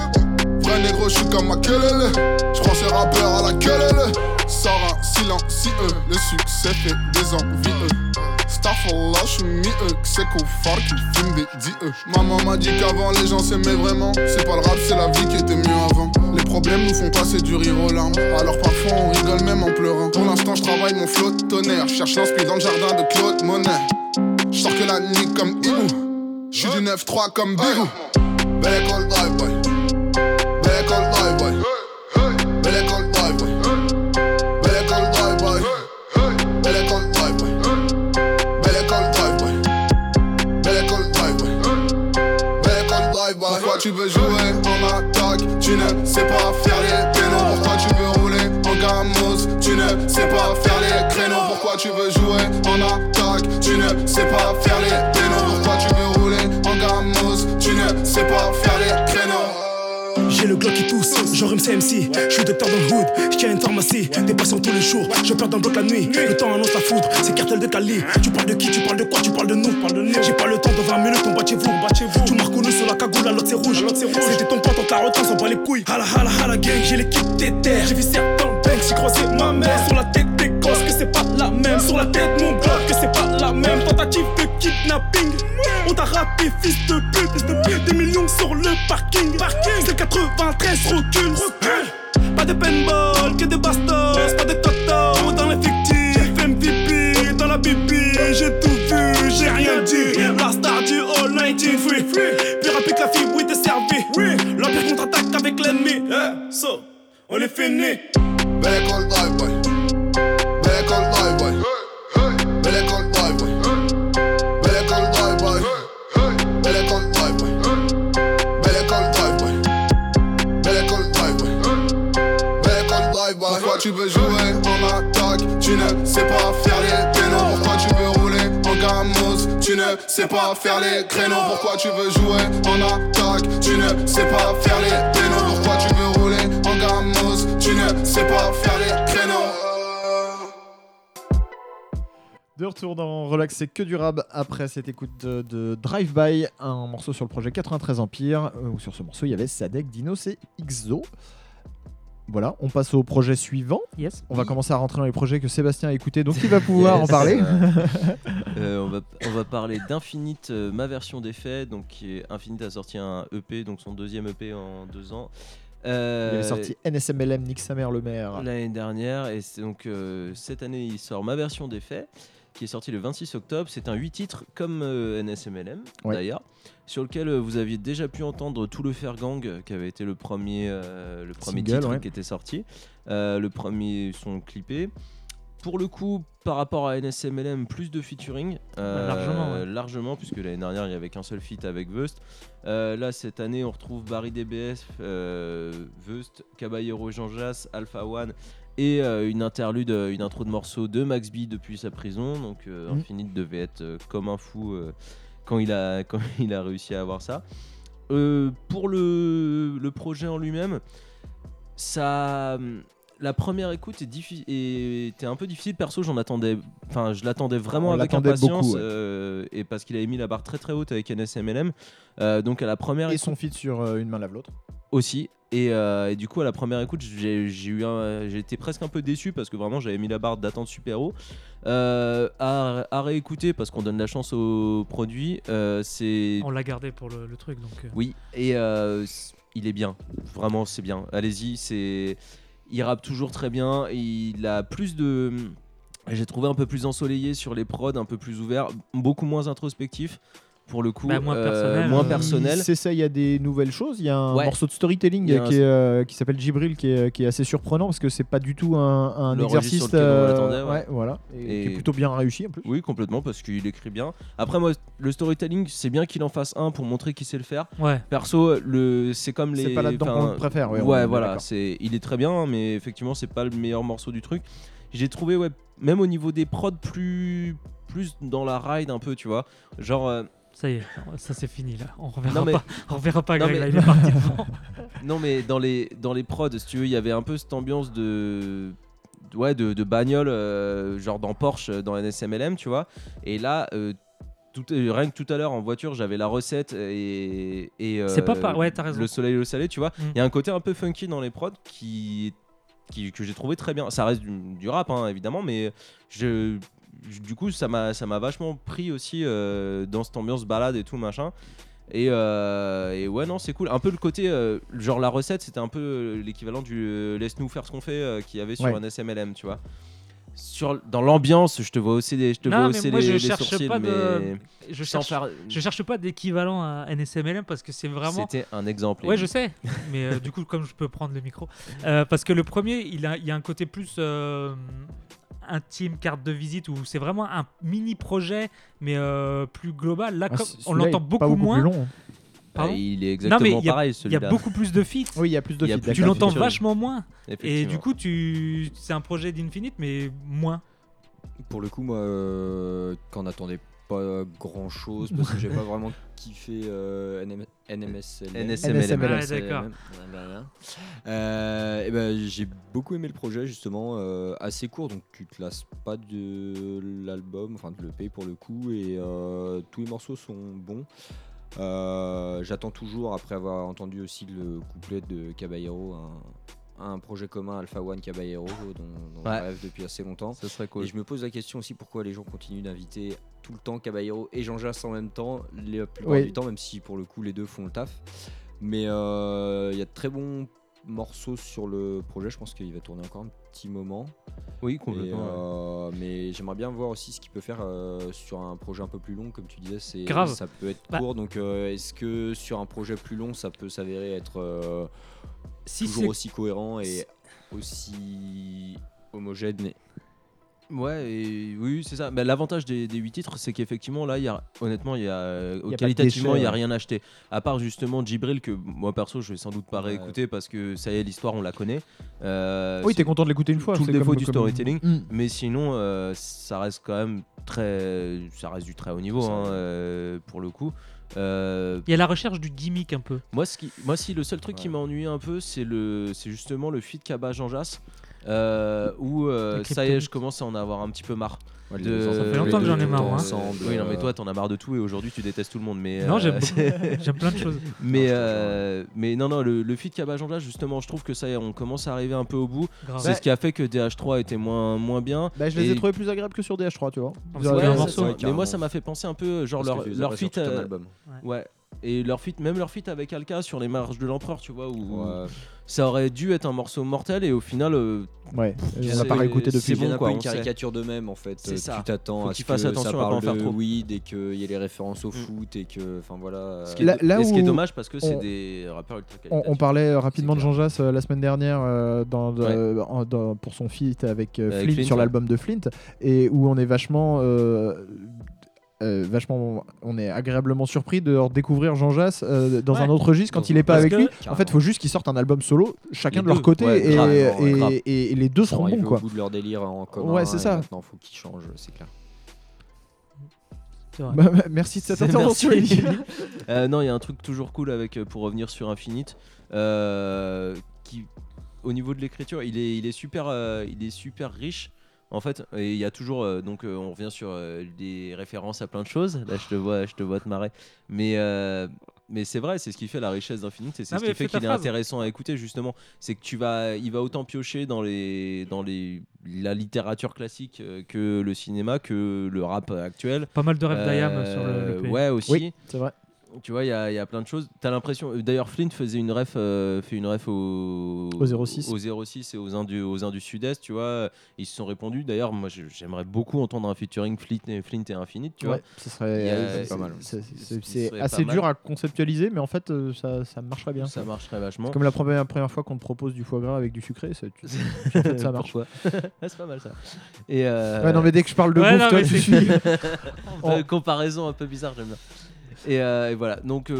Vrai négro je suis comme ma queulele. Je prends ce rappeur à la queulele. Sors un silencieux. Le succès fait des envieux. Starfall là je suis mieux. C'est qu'au phare qui fume des dieux. Maman m'a dit qu'avant les gens s'aimaient vraiment. C'est pas le rap c'est la vie qui était mieux avant. Les problèmes nous font passer du rire aux larmes. Alors parfois on rigole même en pleurant. Pour l'instant je travaille mon flot de tonnerre. Cherche l'inspi dans le jardin de Claude Monet. Je sors que la nuit comme Inou. Je suis du 9-3 comme Bigou. Belle école drive boy. Belle école drive boy. Belle école drive boy. Belle école drive boy. Belle école drive boy. Belle école drive boy. Belle école drive boy. Belle école drive boy. Pourquoi tu veux jouer en attaque? Tu ne sais pas faire les pénaux. Pourquoi tu veux rouler en gamos? Tu ne sais pas faire les créneaux. Pourquoi tu veux jouer en attaque? Tu ne sais pas faire les pénaux. Pourquoi tu veux rouler en gamos? Tu ne sais pas faire les créneaux. J'ai le Glock qui pousse, genre MCMC. Je suis docteur dans le hood, je tiens une pharmacie. Des patients tous les jours, je perds dans le bloc la nuit. Le temps annonce la foudre, c'est cartel de Cali. Tu parles de qui, tu parles de quoi, tu parles de nous. J'ai pas le temps de 20 minutes, on battez-vous. Tu m'as reconnu sur la cagoule, la l'autre c'est rouge. C'était ton pote, on t'a retenu, on bat les couilles. Hala hala hala gang, j'ai l'équipe des terres. J'ai vu Seth dans le bank, j'ai croisé ma mère. Sur la tête des gosses, que c'est pas la même. Sur la tête mon Glock, que c'est pas la même. Tentative de kidnapping, on t'a rappé fils de pute. Des millions sur le parking. C'est 93, recule. Pas de paintball, que de bastos. Pas de toto dans les fictifs. MVP dans la bibi. J'ai tout vu, j'ai rien dit. La star du all 93. Plus rapide que la fibre, oui t'es servi. L'empire contre-attaque avec l'ennemi. So, on est fini. Belle école drive boy. Belle école drive boy. Belle école drive boy. Belle école drive boy. Belle école drive boy. Belle école drive boy. Belle école drive boy. Belle école drive boy. Pourquoi tu veux jouer en attaque? Tu ne sais pas faire les pénaux. Pourquoi tu veux rouler en gamos? Tu ne sais pas faire les créneaux. Pourquoi tu veux jouer en attaque? Tu ne sais pas faire les pénaux. Pourquoi tu veux rouler en gamos? Tu ne sais pas faire les créneaux. De retour dans Relaxer que du rab après cette écoute de Drive By, un morceau sur le projet 93 Empire, où sur ce morceau il y avait Sadek, Dinos et Ixo. Voilà, on passe au projet suivant. Yes. On va commencer à rentrer dans les projets que Sébastien a écoutés, donc il va pouvoir en parler. On va parler d'Infinite, ma version des faits. Donc Infinite a sorti un EP, donc son deuxième EP en 2 ans. Il avait sorti NSMLM, Nick Samer le maire, l'année dernière, et c'est donc cette année il sort ma version des faits, qui est sorti le 26 octobre. C'est un 8 titres comme NSMLM, ouais, d'ailleurs, sur lequel vous aviez déjà pu entendre Tout le Faire Gang, qui avait été le premier single, titre, ouais, qui était sorti. Le premier son clippé. Pour le coup, par rapport à NSMLM, plus de featuring. Largement, puisque l'année dernière, il n'y avait qu'un seul feat avec Vust. Là, cette année, on retrouve Paris dernière, Vust, Caballero, Jean Jass, Alpha One, et une interlude, une intro de morceau de Max B depuis sa prison. Donc Infinite devait être comme un fou quand il a réussi à avoir ça. Pour le projet en lui-même, ça... La première écoute était un peu difficile. Perso, je l'attendais vraiment avec impatience, beaucoup, ouais, et parce qu'il avait mis la barre très très haute avec NSMLM. Donc à la première écoute, son feat sur Une main lave l'autre aussi. Et du coup à la première écoute, j'étais presque un peu déçu parce que vraiment j'avais mis la barre d'attente super haut. À réécouter parce qu'on donne la chance au produit. On l'a gardé pour le truc donc. Oui. Et il est bien. Vraiment, c'est bien. Allez-y, c'est. Il rappe toujours très bien, il a plus de... J'ai trouvé un peu plus ensoleillé sur les prods, un peu plus ouvert, beaucoup moins introspectif. pour le coup, bah, moins personnel. Moins personnel. C'est ça, il y a des nouvelles choses. Il y a un morceau de storytelling qui s'appelle Djibril, qui est assez surprenant parce que c'est pas du tout un exercice. Voilà. Et qui est plutôt bien réussi en plus. Oui, complètement, parce qu'il écrit bien. Après, moi, le storytelling, c'est bien qu'il en fasse un pour montrer qu'il sait le faire. Ouais. Perso, c'est comme les. C'est pas là-dedans qu'on le préfère. Ouais, voilà. Il est très bien, mais effectivement, c'est pas le meilleur morceau du truc. J'ai trouvé, même au niveau des prods, plus dans la ride un peu, tu vois. Genre. Ça y est, ça c'est fini là. On reverra pas Greg, là il est parti avant. Non mais dans les prods, si tu veux, il y avait un peu cette ambiance de bagnole, genre dans Porsche, dans NSMLM, tu vois. Et là, rien que tout à l'heure en voiture, j'avais la recette et c'est pas t'as raison. Le soleil et le salé, tu vois. Il y a un côté un peu funky dans les prods que j'ai trouvé très bien. Ça reste du rap, hein, évidemment, mais du coup ça m'a vachement pris aussi dans cette ambiance balade et tout machin et ouais non c'est cool un peu le côté genre la recette c'était un peu l'équivalent du laisse-nous faire ce qu'on fait qu'il y avait sur un SMLM tu vois dans l'ambiance je te vois aussi les sourcils mais je cherche pas d'équivalent à NSMLM parce que c'est vraiment c'était un exemple je sais mais du coup comme je peux prendre le micro parce que le premier il y a un côté plus intime, carte de visite, où c'est vraiment un mini projet, mais plus global. Là, on l'entend beaucoup moins. Plus long. Pardon il est exactement pareil celui-là. Il y a beaucoup plus de feats. Oui, il y a plus de feats. Tu l'entends vachement moins. Et du coup, c'est un projet d'Infinite, mais moins. Pour le coup, moi, quand on attendait pas grand-chose, parce que j'ai pas vraiment kiffé NSMLM. D'accord. Et ben j'ai beaucoup aimé le projet justement, assez court, donc tu te lasses pas de l'album, enfin de l'EP pour le coup, et tous les morceaux sont bons. J'attends toujours, après avoir entendu aussi le couplet de Caballero, un projet commun Alpha One Caballero dont je rêve depuis assez longtemps. Ça serait cool. Et je me pose la question aussi pourquoi les gens continuent d'inviter tout le temps Caballero et Jean Jass en même temps, la plupart du temps, même si pour le coup les deux font le taf. Mais il y a de très bons morceaux sur le projet, je pense qu'il va tourner encore un petit moment. Oui, complètement. Mais j'aimerais bien voir aussi ce qu'il peut faire sur un projet un peu plus long, comme tu disais, ça peut être court. Donc est-ce que sur un projet plus long, ça peut s'avérer être... toujours aussi cohérent et aussi homogène. Ouais, et oui, c'est ça. Mais l'avantage des 8 titres, c'est qu'effectivement, là, qualitativement, il n'y a rien acheté. À part justement Djibril, que moi perso, je vais sans doute pas réécouter parce que ça y est, l'histoire, on la connaît. Oui, t'es content de l'écouter une fois. Tout le défaut du storytelling. Mais sinon, ça reste quand même ça reste du très haut niveau pour le coup. Il y a la recherche du gimmick un peu. Moi, le seul truc qui m'a ennuyé un peu, c'est justement le feat Kaba Jean Jass, où ça y est, je commence à en avoir un petit peu marre. Ça fait longtemps que j'en ai marre. Oui, non, mais toi, t'en as marre de tout et aujourd'hui, tu détestes tout le monde. Mais non, j'aime plein de choses. Mais non, le feat Kaba Jean Jass, justement, je trouve que ça y est, on commence à arriver un peu au bout. Grave. C'est ce qui a fait que DH3 était moins bien. Bah, je les ai trouvés plus agréables que sur DH3, tu vois. Mais moi, ça m'a fait penser un peu, genre leur feat. Ouais. Et leur feat avec Alka sur les marches de l'empereur, tu vois, où ça aurait dû être un morceau mortel et au final, on n'a pas réécouté depuis. C'est bon, quoi, une caricature d'eux-mêmes en fait. C'est ça. Tu t'attends à ce que ça parle de weed et qu'il y ait les références au foot et que, enfin voilà. Ce qui est dommage parce que c'est des rappeurs ultra qualitatifs. On parlait rapidement de Jean Jass la semaine dernière pour son feat avec Flint sur l'album de Flint et où on est vachement, on est agréablement surpris de découvrir Jean Jass dans un autre registre quand il est pas avec lui. En fait, il faut juste qu'ils sortent un album solo, chacun de leur côté, et les deux seront bons, quoi. Au bout de leur délire en commun. Ouais, c'est ça. Maintenant, faut qu'ils changent, c'est clair. Merci de cette intervention. Non, il y a un truc toujours cool pour revenir sur Infinite, qui, au niveau de l'écriture, il est super riche. En fait, il y a toujours on revient sur des références à plein de choses. Là, je te vois te marrer. Mais c'est vrai, c'est ce qui fait la richesse d'Infinite et c'est ce qui fait qu'il est intéressant à écouter justement. C'est que il va autant piocher dans la littérature classique que le cinéma, que le rap actuel. Pas mal de rêves d'Ayam sur le. Ouais, aussi. Oui, c'est vrai. Tu vois, il y a plein de choses. T'as l'impression. D'ailleurs, Flint faisait une ref, au 06 et aux Indus Sud-Est. Tu vois, ils se sont répondus. D'ailleurs, moi, j'aimerais beaucoup entendre un featuring Flint et Infinite. Tu vois, ça serait pas mal. C'est assez dur à conceptualiser, mais en fait, ça marcherait bien. Ça marcherait vachement. C'est comme la première fois qu'on te propose du foie gras avec du sucré, ça marche. C'est pas mal ça. Et ouais, non, mais dès que je parle de bouffe, toi, je suis. Comparaison un peu bizarre, j'aime bien. Et voilà, donc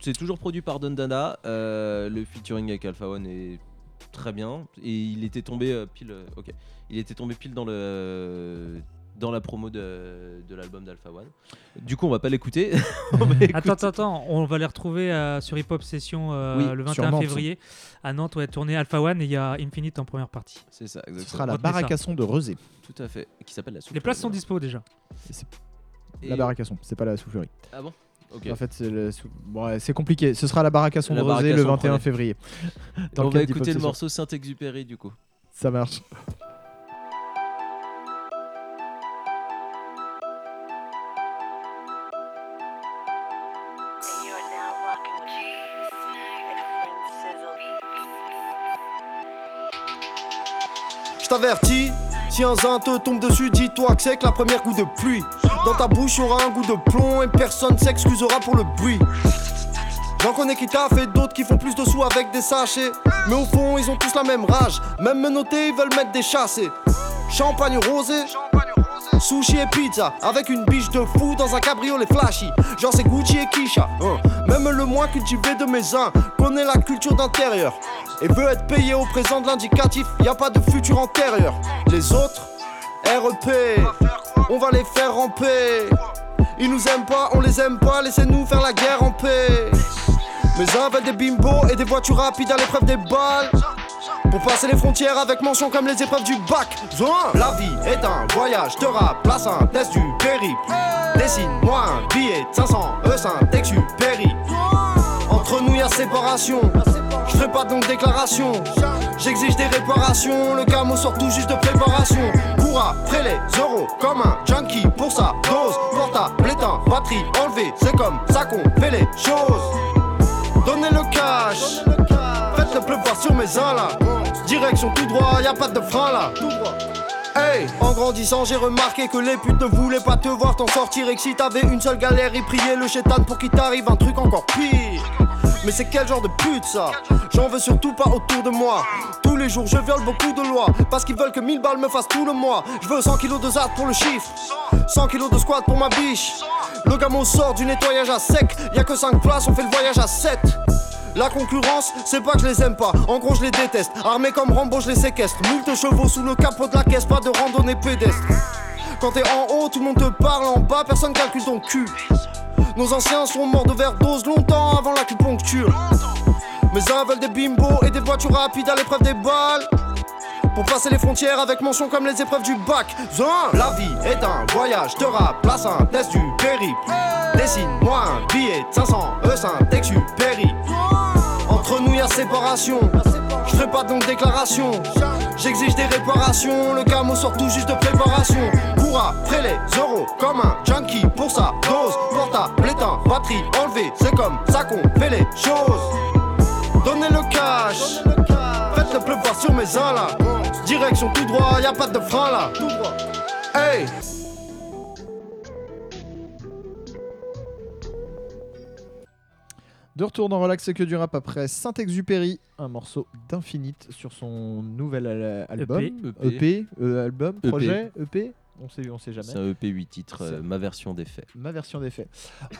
c'est toujours produit par Don Dada. Le featuring avec Alpha One est très bien. Et il était tombé pile dans la promo de l'album d'Alpha One. Du coup, on va pas l'écouter. Attends, on va les retrouver sur Hip Hop Session le 21 février à Nantes. Ouais, tournée Alpha One, et il y a Infinite en première partie. C'est ça, exactement. Ce sera la barracassonne de Rezé. Tout à fait, qui s'appelle la soupe. Les places sont dispo déjà. La barracassonne, c'est pas la soufflerie. Ah bon? Okay. En fait, c'est compliqué. Ce sera la barracassonne de Rezé le 21 février. On va écouter le morceau Saint-Exupéry du coup. Ça marche. Je t'avertis, si un zin te tombe dessus, dis-toi que c'est que la première coup de pluie. Dans ta bouche y aura un goût de plomb et personne s'excusera pour le bruit. J'en connais qui taffent et d'autres qui font plus de sous avec des sachets. Mais au fond ils ont tous la même rage, même menottés ils veulent mettre des chassés. Champagne rosé, sushi et pizza, avec une biche de fou dans un cabriolet flashy. Genre c'est Gucci et Kisha, Même le moins cultivé de mes uns connaît la culture d'intérieur et veut être payé au présent de l'indicatif. Y'a pas de futur antérieur. Les autres, REP, on va les faire ramper. Ils nous aiment pas, on les aime pas, laissez-nous faire la guerre en paix. Mes uns veulent des bimbos et des voitures rapides à l'épreuve des balles, pour passer les frontières avec mention comme les épreuves du bac. La vie est un voyage de rap, la synthèse du périple. Dessine-moi un billet de 500 Saint-Exupéry. Entre nous y'a séparation, je ferai pas donc déclaration. J'exige des réparations, le camo sort tout juste de préparation. Cours après les euros comme un junkie pour sa dose. Portable éteint, batterie enlevée, c'est comme ça qu'on fait les choses. Donnez le cash, faites-le pleuvoir sur mes uns là. Direction tout droit, y'a pas de frein là. Hey, en grandissant j'ai remarqué que les putes ne voulaient pas te voir t'en sortir. Et que si t'avais une seule galère, ils priaient le chétan pour qu'il t'arrive un truc encore pire. Mais c'est quel genre de pute ça? J'en veux surtout pas autour de moi. Tous les jours je viole beaucoup de lois, parce qu'ils veulent que 1000 balles me fassent tout le mois. Je veux 100 kilos de zat pour le chiffre, 100 kilos de squat pour ma biche. Le gamin sort du nettoyage à sec, y'a que 5 places, on fait le voyage à 7. La concurrence, c'est pas que je les aime pas, en gros je les déteste. Armés comme Rambo, je les séquestre. Moult de chevaux sous le capot de la caisse, pas de randonnée pédestre. Quand t'es en haut, tout le monde te parle, en bas, personne calcule ton cul. Nos anciens sont morts de d'overdose longtemps avant l'acupuncture. Mes uns veulent des bimbos et des voitures rapides à l'épreuve des balles, pour passer les frontières avec mention comme les épreuves du bac. La vie est un voyage de rap, la synthèse du périple. Dessine-moi un billet de 500 Saint-Exupéry. Entre nous y'a séparation, je ferai pas donc déclaration. J'exige des réparations, le camo sort tout juste de préparation. Cours après les euros comme un junkie pour sa dose. Portable éteint, batterie enlevée, c'est comme ça qu'on fait les choses. Donnez le cash, faites-le pleuvoir sur mes uns là. Direction tout droit, y'a pas de frein là. Hey! De retour dans Relax, c'est que du rap après Saint-Exupéry, un morceau d'Infinite sur son nouvel album, EP, on sait jamais. C'est un EP 8 titres, ma version des faits.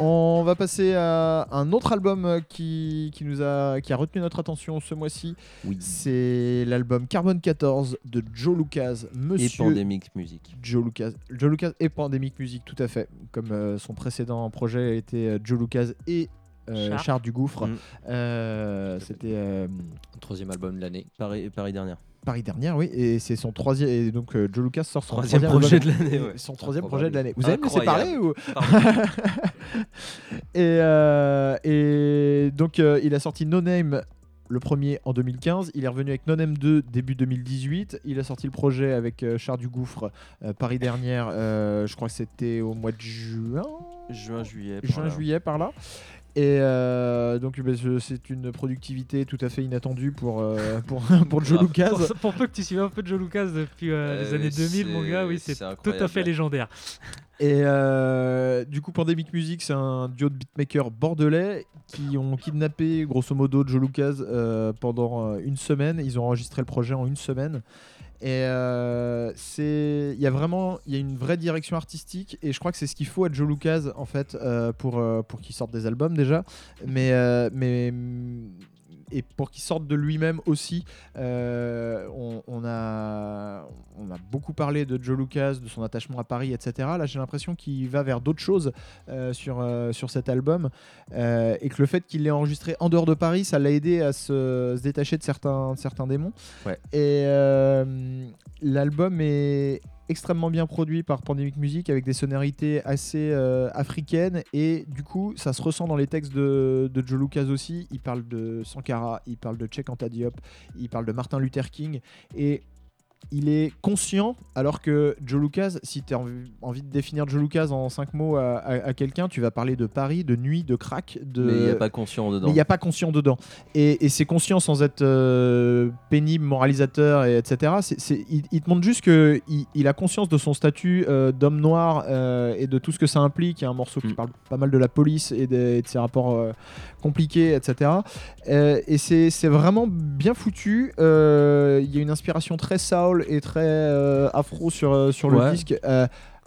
On va passer à un autre album qui a retenu notre attention ce mois-ci. Oui. C'est l'album Carbone 14 de Joe Lucas, Monsieur et Pandemic Music. Joe Lucas et Pandemic Music, tout à fait. Comme son précédent projet était Joe Lucas et Char du Gouffre. C'était troisième album de l'année. Paris dernière, oui. Et c'est son troisième. Et donc Joe Lucas sort son troisième projet de l'année. Vous avez me laissé parler ou... Et donc il a sorti No Name le premier en 2015, il est revenu avec NonM2 début 2018, il a sorti le projet avec Char du Gouffre, Paris dernière, je crois que c'était au mois de juin, juillet par là. Et donc c'est une productivité tout à fait inattendue pour Joe Lucas. Pour peu que tu suives un peu de Joe Lucas depuis les années 2000, mon gars, oui, c'est tout à fait légendaire. Et du coup, Pandemic Music, c'est un duo de beatmakers bordelais qui ont kidnappé grosso modo Joe Lucas pendant une semaine. Ils ont enregistré le projet en une semaine. Et il y a une vraie direction artistique, et je crois que c'est ce qu'il faut à Joe Lucas en fait pour qu'il sorte des albums déjà, mais pour qu'il sorte de lui-même aussi. On a beaucoup parlé de Joe Lucas, de son attachement à Paris, etc. Là, j'ai l'impression qu'il va vers d'autres choses sur cet album, et que le fait qu'il l'ait enregistré en dehors de Paris, ça l'a aidé à se détacher de certains démons. Ouais. Et l'album est extrêmement bien produit par Pandemic Music, avec des sonorités assez africaines, et du coup ça se ressent dans les textes de Joe Lucas aussi. Il parle de Sankara, il parle de Cheikh Anta Diop, il parle de Martin Luther King, et il est conscient, alors que Joe Lucas, si tu as envie de définir Joe Lucas en 5 mots à quelqu'un, tu vas parler de Paris, de nuit, de crack, de... Mais il n'y a pas conscient dedans. Et c'est conscient sans être pénible, moralisateur, et etc. Il te montre juste qu'il a conscience de son statut d'homme noir et de tout ce que ça implique. Il y a un morceau qui parle pas mal de la police et de ses rapports compliqués, etc. Et c'est vraiment bien foutu. Il y a une inspiration très soul et très afro sur le disque,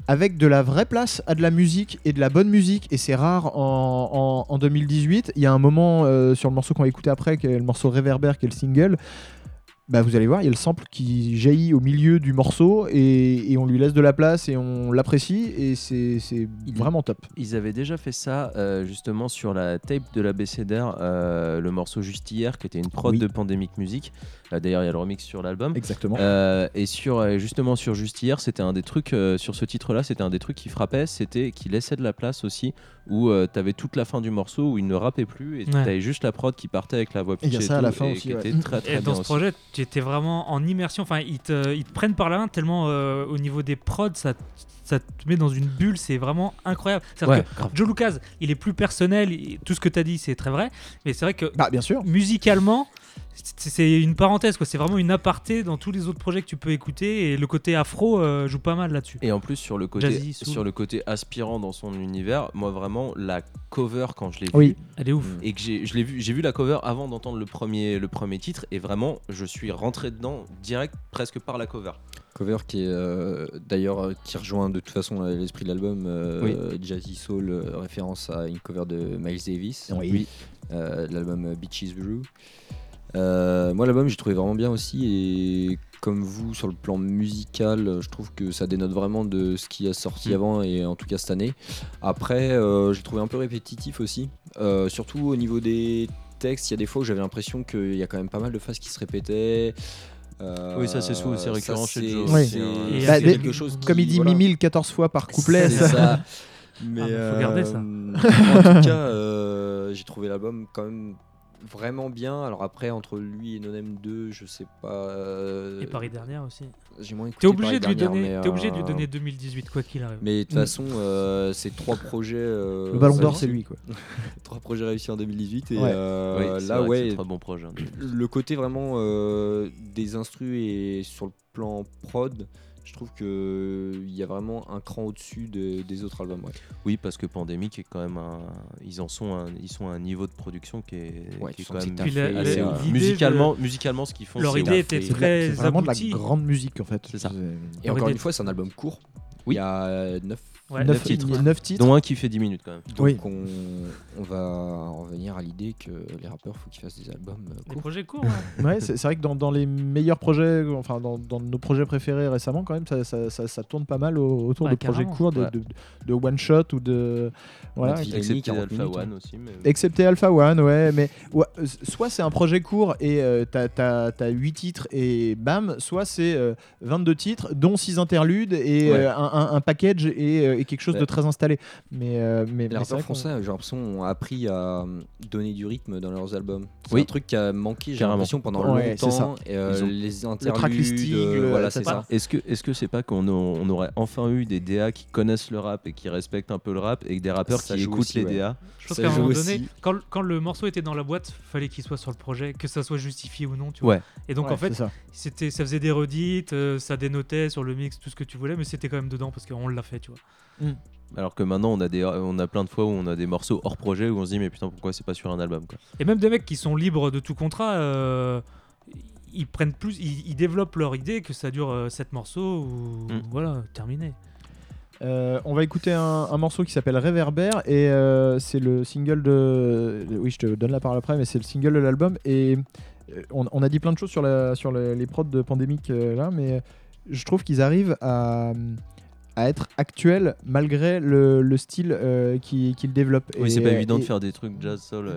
avec de la vraie place à de la musique et de la bonne musique, et c'est rare en 2018. Il y a un moment sur le morceau qu'on va écouter après, qui est le morceau Réverbère, qui est le single. Bah, vous allez voir, il y a le sample qui jaillit au milieu du morceau, et on lui laisse de la place et on l'apprécie, et c'est vraiment top. Ils avaient déjà fait ça justement sur la tape de l'abécédaire, le morceau Juste Hier, qui était une prod de Pandemic Music. D'ailleurs, il y a le remix sur l'album. Exactement. Et justement sur Juste Hier, c'était un des trucs, sur ce titre-là, c'était un des trucs qui frappait, c'était qu'il laissait de la place aussi, où t'avais toute la fin du morceau où il ne rappait plus, et t'avais juste la prod qui partait avec la voix pitchée. Il y a ça à la fin aussi, qui était très, très bien. Et dans ce projet, tu étais vraiment en immersion. Enfin, ils te prennent par la main tellement au niveau des prods, ça te met dans une bulle, c'est vraiment incroyable. C'est-à-dire que Joe Lucas, il est plus personnel, tout ce que tu as dit, c'est très vrai, mais c'est vrai que bien sûr, musicalement, c'est une parenthèse, quoi. C'est vraiment une aparté dans tous les autres projets que tu peux écouter, et le côté afro joue pas mal là-dessus. Et en plus, sur le côté Jazzy, sur le côté aspirant dans son univers, moi vraiment la cover, quand je l'ai vue, elle est ouf. Et que j'ai vu la cover avant d'entendre le premier titre, et vraiment je suis rentré dedans direct, presque par la cover. Cover qui est d'ailleurs qui rejoint de toute façon l'esprit de l'album, Jazzy Soul, référence à une cover de Miles Davis, l'album Beaches Brew. Moi, l'album, j'ai trouvé vraiment bien aussi, et comme vous, sur le plan musical, je trouve que ça dénote vraiment de ce qui a sorti avant, et en tout cas cette année. Après, j'ai trouvé un peu répétitif aussi, surtout au niveau des textes. Il y a des fois où j'avais l'impression qu'il y a quand même pas mal de phrases qui se répétaient. Oui, ça c'est souvent, c'est récurrent chez Joe. C'est quelque chose comme il dit, mille 14 fois par couplet. C'est ça. Mais faut garder ça. En tout cas, j'ai trouvé l'album quand même vraiment bien. Alors après, entre lui et NonM2, je sais pas. Et Paris dernière aussi. J'ai moins écouté Paris dernière. T'es obligé de lui donner 2018 quoi qu'il arrive. Mais de toute façon, ces trois projets. Le Ballon d'Or, c'est lui quoi. Trois projets réussis en 2018, et là ouais. C'est un très bon projet. Hein, le côté vraiment des instrus, et sur le plan prod, je trouve qu'il y a vraiment un cran au-dessus des autres albums. Ouais. Oui, parce que Pandemic est quand même ils sont à un niveau de production qui est, qui est quand même assez musicalement ce qu'ils font. Leur idée était très aboutie. C'est vraiment de la grande musique en fait. C'est ça. Et encore une fois, c'est un album court. Oui. Il y a 9 titres, dont un qui fait 10 minutes quand même. Donc on va en venir à l'idée que les rappeurs, faut qu'ils fassent des albums courts. Des projets courts, c'est vrai que dans les meilleurs projets, enfin dans nos projets préférés récemment quand même, ça tourne pas mal autour de projets courts, de one shot ou de... Voilà, excepté Alpha One aussi. Mais... Excepté Alpha One, mais soit c'est un projet court et t'as 8 titres et bam, soit c'est 22 titres, dont 6 interludes et un package et et quelque chose de très installé. Mais les rappeurs français, j'ai l'impression, ont appris à donner du rythme dans leurs albums. C'est un truc qui a manqué, j'ai l'impression, pendant longtemps. Les interludes, le tracklisting, voilà, c'est ça. Est-ce que c'est pas qu'on aurait enfin eu des DA qui connaissent le rap et qui respectent un peu le rap, et des rappeurs qui écoutent aussi, les DA? Je pense qu'à un moment donné, quand le morceau était dans la boîte, fallait qu'il soit sur le projet, que ça soit justifié ou non, tu vois. Et donc en fait, ça faisait des redites, ça dénotait sur le mix, tout ce que tu voulais, mais c'était quand même dedans parce qu'on l'a fait, tu vois. Mm. Alors que maintenant, on a plein de fois où on a des morceaux hors projet où on se dit mais putain, pourquoi c'est pas sur un album, quoi. Et même des mecs qui sont libres de tout contrat, ils prennent plus, ils développent leur idée, que ça dure 7 morceaux ou voilà, terminé. On va écouter un morceau qui s'appelle Réverbère, et c'est le single de... Oui, je te donne la parole après, mais c'est le single de l'album, et on a dit plein de choses sur les prods de Pandemic là, mais je trouve qu'ils arrivent à être actuels malgré le style qu'ils développent. Oui, c'est pas évident de faire des trucs jazz soul.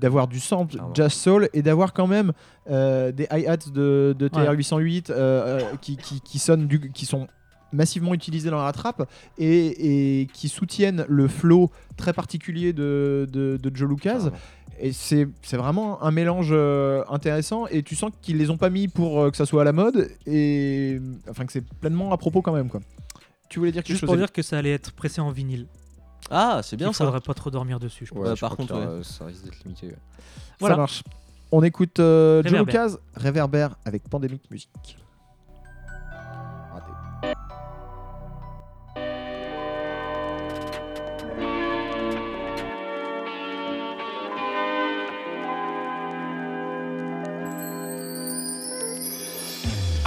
D'avoir du sample jazz soul et d'avoir quand même des hi-hats de TR-808 qui sont massivement utilisés dans la trappe et qui soutiennent le flow très particulier de Joe Lucas. Et c'est vraiment un mélange intéressant, et tu sens qu'ils les ont pas mis pour que ça soit à la mode, et enfin que c'est pleinement à propos quand même, quoi. Tu voulais dire quelque chose? Juste pour dire que ça allait être pressé en vinyle. Ah, c'est bien ça. Il faudrait pas trop dormir dessus, je pense. Ouais, par contre, ça risque d'être limité. Ouais. Voilà. Ça marche. On écoute Joe Lucas, Réverbère, avec Pandemic Music.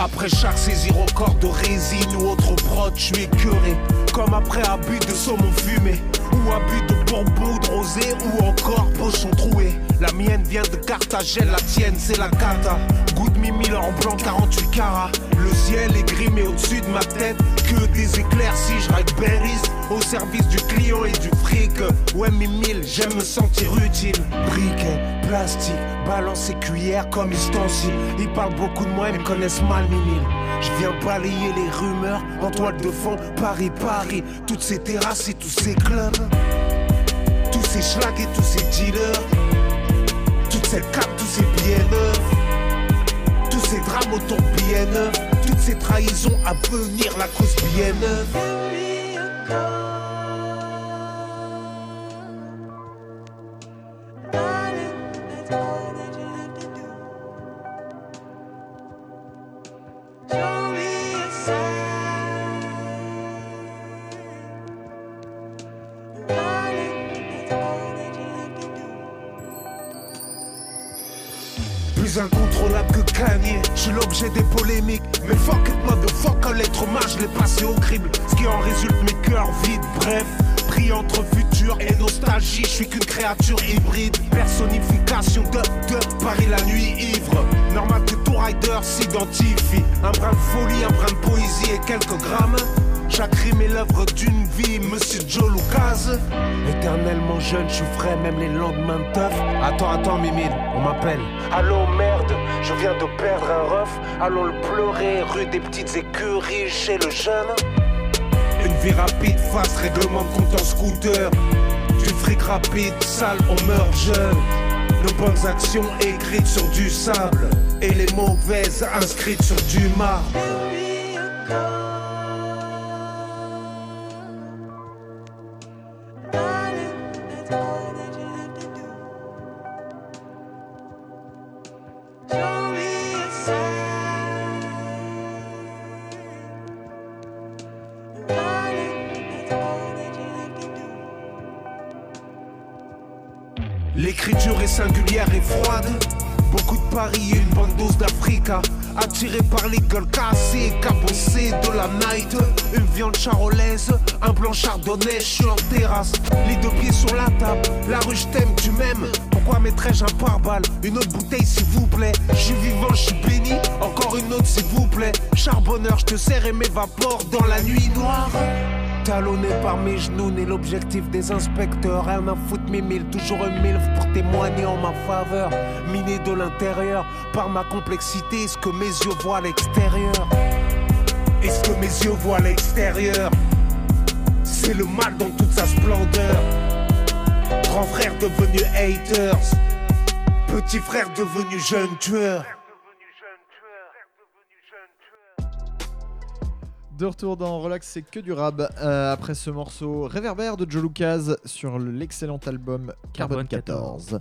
Après chaque saisie record de résine ou autre prod, je suis écœuré. Comme après abus de saumon fumé, ou abus de bourbon, de rosé, ou encore pochon troué. La mienne vient de Carthagène, la tienne c'est la cata. Goutte mimi en blanc 48 carats. Le ciel est grimé au-dessus de ma tête, que des éclairs si je ride berries, au service du client et du fric. Ouais mimile, j'aime me sentir utile. Briquet, plastique, balance et cuillère comme ustensile. Ils parlent beaucoup de moi et me connaissent mal mimile. Je viens balayer les rumeurs en toile de fond, Paris, toutes ces terrasses et tous ces clubs, tous ces schlags et tous ces dealers, toute cette cap, tous ces billets neufs, tous ces drames autour bien neufs, toutes ces trahisons à venir, la cause bien neuve. Je suis l'objet des polémiques, mais fuck it motherfucker, l'être humain je l'ai passé au crible. Ce qui en résulte, mes cœurs vides, bref, pris entre futur et nostalgie. Je suis qu'une créature hybride, personnification de Paris la nuit ivre. Normal que tout rider s'identifie, un brin de folie, un brin de poésie et quelques grammes. Chaque rime est l'œuvre d'une vie, monsieur Joe Lucas. Éternellement jeune, je suis frais, même les lendemains de teuf. Attends, Mimine, on m'appelle. Allô, merde, je viens de perdre un ref. Allons le pleurer, rue des petites écuries, chez le jeune. Une vie rapide, face, règlement de compte en scooter. Du fric rapide, sale, on meurt jeune. Nos bonnes actions écrites sur du sable, et les mauvaises inscrites sur du marbre. Singulière et froide, beaucoup de Paris et une bonne dose d'Africa. Attiré par les gueules cassées, cabossées de la night. Une viande charolaise, un blanc chardonnay, je suis en terrasse. Les deux pieds sur la table, la rue je t'aime, tu m'aimes. Pourquoi mettrais-je un pare-balles? Une autre bouteille s'il vous plaît. Je suis vivant, je suis béni, encore une autre s'il vous plaît. Charbonneur, je te sers et m'évapore dans la nuit noire. Talonné par mes genoux, n'est l'objectif des inspecteurs. Rien à foutre mes mille, toujours un mille pour témoigner en ma faveur. Miné de l'intérieur par ma complexité, est-ce que mes yeux voient l'extérieur? Est-ce que mes yeux voient l'extérieur? C'est le mal dans toute sa splendeur. Grand frère devenu haters, petit frère devenu jeune tueur. De retour dans Relax, c'est que du rab. Après ce morceau Réverbère de Joe Lucas sur l'excellent album Carbone 14.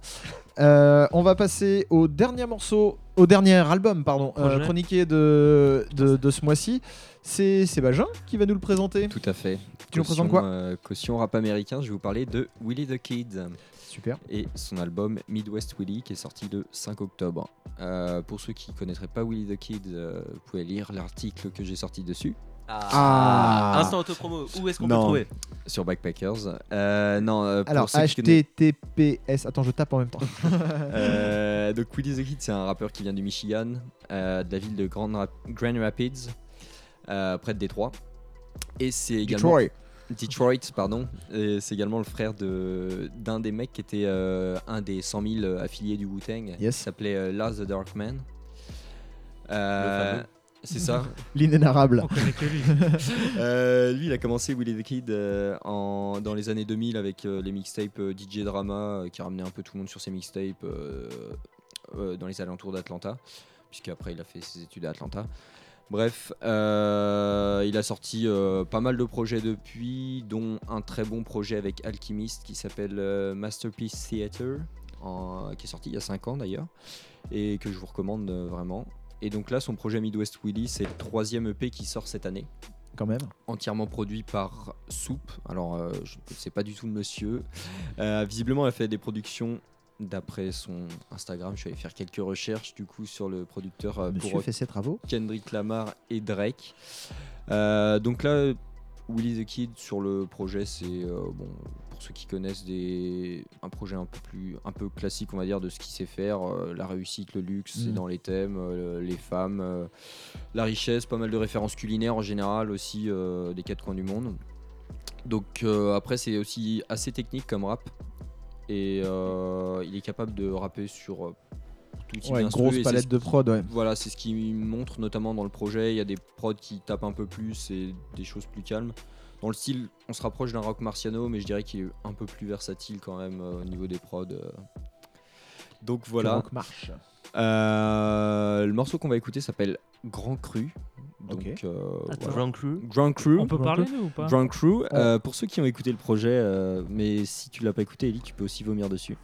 On va passer au dernier morceau, au dernier album, pardon, chroniqué de ce mois-ci. C'est Sébastien qui va nous le présenter. Tout à fait. Tu nous présentes quoi? Caution rap américain, je vais vous parler de Willy the Kid. Super. Et son album Midwest Willy qui est sorti le 5 octobre. Pour ceux qui ne connaîtraient pas Willy the Kid, vous pouvez lire l'article que j'ai sorti dessus. Instant autopromo, où est-ce qu'on peut trouver? Sur Backpackers. Alors, HTTPS. Attends, je tape en même temps. Donc, Willy the Kid, c'est un rappeur qui vient du Michigan, de la ville de Grand Rapids, près de Détroit. Et c'est également. Detroit. Et c'est également le frère d'un des mecs qui était un des 100 000 affiliés du Wu-Tang. Yes. Qui s'appelait Lars the Dark Man. Le fameux. C'est ça. L'inénarrable. On connaît que lui. Lui, il a commencé Willy the Kid dans les années 2000 avec les mixtapes DJ Drama qui ramenait un peu tout le monde sur ses mixtapes dans les alentours d'Atlanta, puisqu'après il a fait ses études à Atlanta. Bref, il a sorti pas mal de projets depuis, dont un très bon projet avec Alchemist qui s'appelle Masterpiece Theater, qui est sorti il y a 5 ans d'ailleurs, et que je vous recommande vraiment. Et donc là, son projet Midwest Willy, c'est le 3e EP qui sort cette année. Quand même. Entièrement produit par Soup. Alors, je ne sais pas du tout le monsieur. Visiblement, il a fait des productions d'après son Instagram. Je suis allé faire quelques recherches du coup sur le producteur pour fait ses travaux. Kendrick Lamar et Drake. Donc là, Willy the Kid sur le projet, c'est pour ceux qui connaissent un projet un peu classique on va dire de ce qu'il sait faire, la réussite, le luxe, c'est dans les thèmes, les femmes, la richesse, pas mal de références culinaires en général aussi des quatre coins du monde. Donc après c'est aussi assez technique comme rap et il est capable de rapper sur tout type d'instru. Grosse palette de prod. Voilà, c'est ce qu'il montre notamment dans le projet. Il y a des prods qui tapent un peu plus et des choses plus calmes. Dans le style, on se rapproche d'un rock marciano, mais je dirais qu'il est un peu plus versatile quand même au niveau des prods. Donc voilà. Le rock marche. Le morceau qu'on va écouter s'appelle Grand Cru. Donc, voilà. Grand Cru. On peut parler nous ou pas? Grand Cru. Pour ceux qui ont écouté le projet, mais si tu l'as pas écouté, Ellie, tu peux aussi vomir dessus.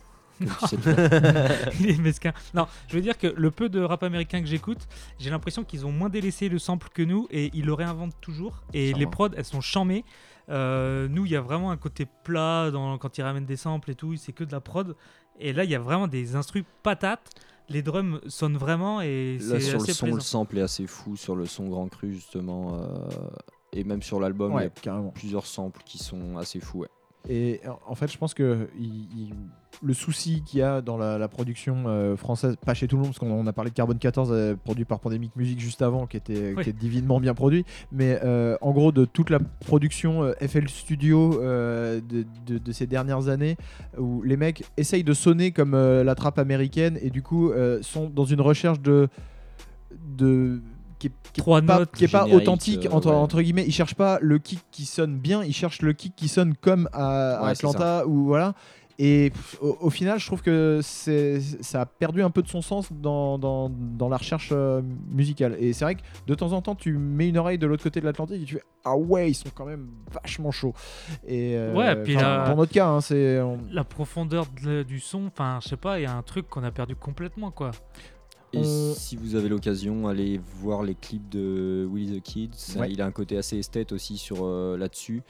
Il est mesquin. Non, je veux dire que le peu de rap américain que j'écoute, j'ai l'impression qu'ils ont moins délaissé le sample que nous et ils le réinventent toujours. Et les prods, elles sont chamées. Nous, il y a vraiment un côté plat quand ils ramènent des samples et tout, c'est que de la prod. Et là, il y a vraiment des instrus patates. Les drums sonnent vraiment et là, c'est assez plaisant. Là, sur le sample est assez fou. Sur le son Grand Cru, justement, et même sur l'album, il y a carrément plusieurs samples qui sont assez fous. Ouais. Et en fait, je pense que le souci qu'il y a dans la production française, pas chez tout le monde, parce qu'on a parlé de Carbone 14 produit par Pandemic Music juste avant, qui est divinement bien produit, mais en gros de toute la production FL Studio de ces dernières années, où les mecs essayent de sonner comme la trappe américaine et du coup sont dans une recherche de qui est pas authentique entre guillemets. Ils cherchent pas le kick qui sonne bien, ils cherchent le kick qui sonne comme à Atlanta ou voilà. Et au final, je trouve que ça a perdu un peu de son sens dans la recherche musicale. Et c'est vrai que de temps en temps, tu mets une oreille de l'autre côté de l'Atlantique et tu fais « Ah ouais, ils sont quand même vachement chauds !» Et puis dans notre cas, c'est... La profondeur du son, enfin, je sais pas, il y a un truc qu'on a perdu complètement, quoi. Et si vous avez l'occasion, allez voir les clips de Willy the Kid. Il a un côté assez esthète aussi là-dessus.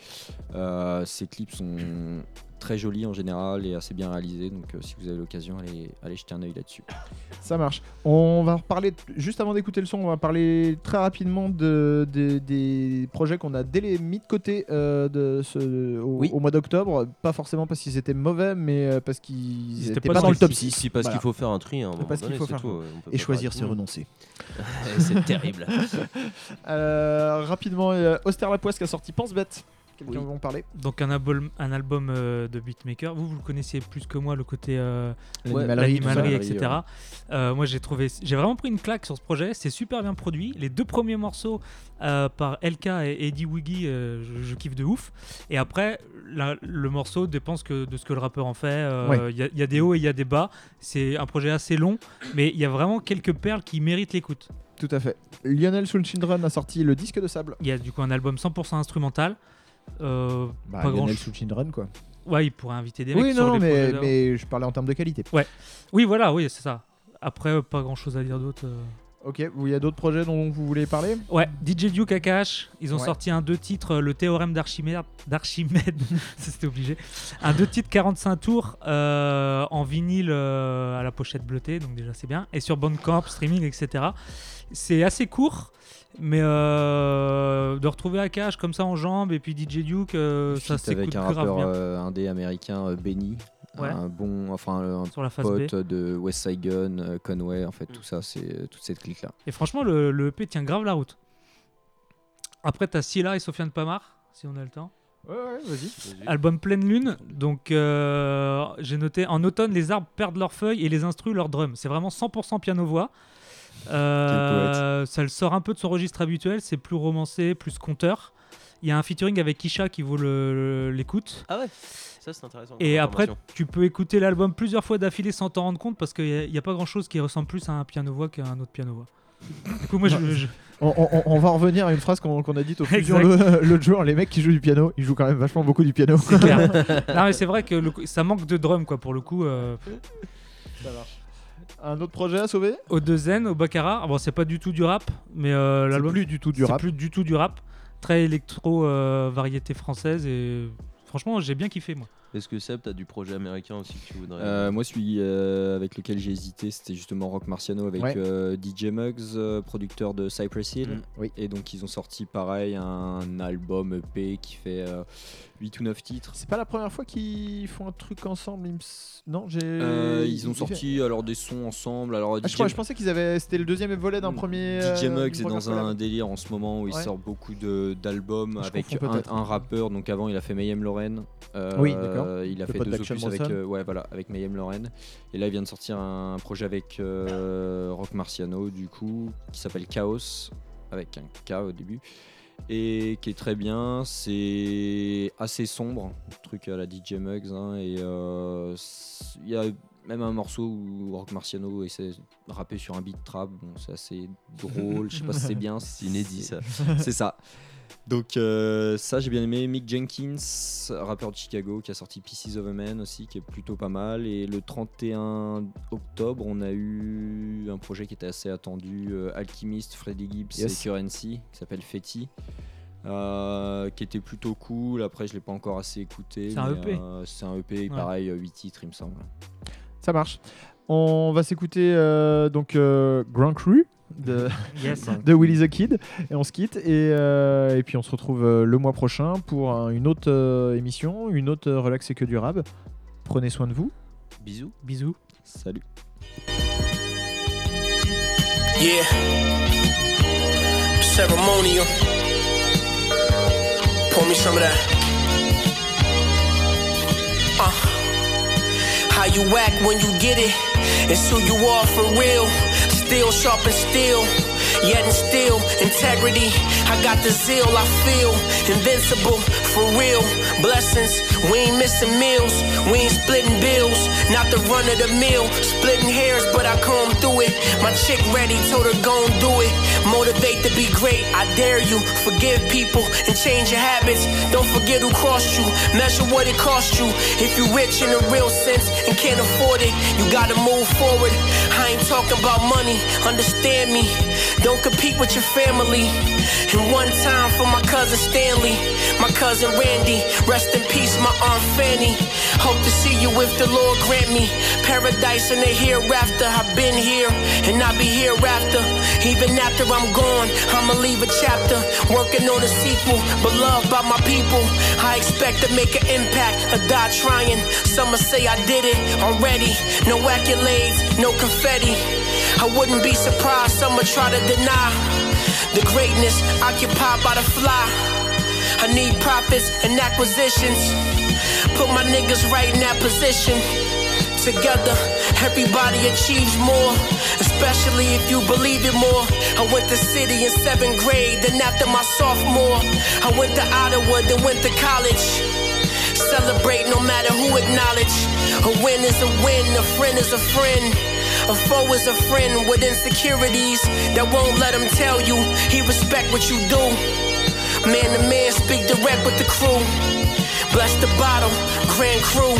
Ses clips sont très jolis en général et assez bien réalisés. Donc si vous avez l'occasion, allez jeter un œil là-dessus. Ça marche. On va reparler, juste avant d'écouter le son, on va parler très rapidement des projets qu'on a mis de côté au mois d'octobre. Pas forcément parce qu'ils étaient mauvais, mais parce qu'ils n'étaient pas dans le top 6. C'est parce qu'il faut faire un tri. Et choisir, c'est renoncer. C'est terrible. Rapidement, Austerlapoisse qui a sorti Pense Bête. quelqu'un va en parler. Donc un album de beatmaker. Vous le connaissiez plus que moi, le côté l'animalerie, etc. Moi j'ai vraiment pris une claque sur ce projet. C'est super bien produit. Les deux premiers morceaux par LK et Eddie Wiggy, je kiffe de ouf. Et après le morceau dépend de ce que le rappeur en fait. Il y a des hauts et il y a des bas. C'est un projet assez long, mais il y a vraiment quelques perles qui méritent l'écoute. Tout à fait. Lionel Soulchildren a sorti le disque de sable. Il y a du coup un album 100% instrumental. Pas Lionel Soulchildren quoi. Ouais, il pourrait inviter des mecs sur des projets. Mais je parlais en termes de qualité. Ouais. Oui, voilà, oui, c'est ça. Après, pas grand chose à dire d'autre. Ok, il y a d'autres projets dont vous voulez parler ? Ouais, DJ Duke Akash, ils ont sorti un 2 titres, le théorème d'Archimède, c'était obligé. Un 2 titres 45 tours en vinyle à la pochette bleutée, donc déjà c'est bien. Et sur Bandcamp, streaming, etc. C'est assez court, mais de retrouver Akash comme ça en jambes et puis DJ Duke, ça s'écoute grave bien. Avec un rappeur indé américain, Benny. Ouais. Un pote de West Side Gun, Conway, en fait, tout ça, c'est toute cette clique là. Et franchement, le EP tient grave la route. Après, t'as Silla et Sofiane Pamar, si on a le temps. Ouais, vas-y. Album Pleine Lune, donc j'ai noté en automne, les arbres perdent leurs feuilles et les instrus leurs drums. C'est vraiment 100% piano-voix. Ça le sort un peu de son registre habituel, c'est plus romancé, plus conteur. Il y a un featuring avec Kisha qui vaut l'écoute. Ah ouais, ça c'est intéressant. Et après, tu peux écouter l'album plusieurs fois d'affilée sans t'en rendre compte parce qu'il n'y a pas grand chose qui ressemble plus à un piano-voix qu'à un autre piano-voix. Du coup, moi on va en revenir à une phrase qu'on a dite au futur l'autre jour. Les mecs qui jouent du piano, ils jouent quand même vachement beaucoup du piano. C'est clair. Non, mais c'est vrai que ça manque de drum quoi, pour le coup. Ça marche. Un autre projet à sauver ? Au Dezen, au Baccarat. Bon, c'est pas du tout du rap, mais l'album. C'est plus du tout du rap. Très électro, variété française et franchement j'ai bien kiffé moi. Est-ce que Seb, t'as du projet américain aussi que tu voudrais moi celui avec lequel j'ai hésité c'était justement Rock Marciano avec DJ Muggs, producteur de Cypress Hill et donc ils ont sorti pareil un album EP qui fait 8 ou 9 titres. C'est pas la première fois qu'ils font un truc ensemble ils ont sorti alors des sons ensemble alors je pensais qu'ils avaient c'était le deuxième volet d'un premier DJ Muggs est dans un délire en ce moment où il sort beaucoup d'albums avec un rappeur donc avant il a fait Mayhem Loren il a fait 2 opus avec Mayhem Loren et là il vient de sortir un projet avec Rock Marciano du coup qui s'appelle Chaos avec un K au début et qui est très bien, c'est assez sombre, truc à la DJ Muggs et il y a même un morceau où Rock Marciano essaie de rapper sur un beat trap, c'est assez drôle, je sais pas si c'est bien, c'est inédit ça, c'est ça. Donc ça j'ai bien aimé. Mick Jenkins, rappeur de Chicago, qui a sorti Pieces of a Man aussi, qui est plutôt pas mal. Et le 31 octobre on a eu un projet qui était assez attendu, Alchemist, Freddie Gibbs et Currency, qui s'appelle Fetty, qui était plutôt cool. Après je l'ai pas encore assez écouté. C'est un EP, pareil, 8 titres il me semble. Ça marche. On va s'écouter Grand Cru de Willy the Kid et on se quitte et puis on se retrouve le mois prochain pour une autre émission, une autre Relax et que du rab. Prenez soin de vous. Bisous. Salut. Yeah. Ceremonial. Pour me some of that. How you act when you get it. It's who you are for real. Still sharp and still, yet and still integrity. I got the zeal, I feel invincible for real. Blessings, we ain't missing meals, we ain't splitting bills. Not the run of the mill, splitting hairs, but I comb through it. My chick ready, told her gon' do it. Motivate to be great, I dare you. Forgive people and change your habits. Don't forget who crossed you, measure what it cost you. If you rich in the real sense and can't afford it, you gotta move forward. I ain't talking about money. Understand me, don't compete with your family. And one time for my cousin Stanley, my cousin Randy, rest in peace my Aunt Fanny. Hope to see you if the Lord grant me paradise in the hereafter. I've been here and I'll be hereafter. Even after I'm gone, I'ma leave a chapter. Working on a sequel, beloved by my people. I expect to make an impact or die trying. Some'll say I did it already. No accolades, no confetti. I wouldn't be surprised, some would try to deny the greatness occupied by the fly. I need profits and acquisitions. Put my niggas right in that position. Together, everybody achieves more, especially if you believe it more. I went to City in 7th grade, then after my sophomore, I went to Ottawa, then went to college. Celebrate no matter who acknowledge. A win is a win, a friend is a friend. A foe is a friend with insecurities that won't let him tell you he respect what you do. Man to man, speak direct with the crew. Bless the bottle, Grand Crew.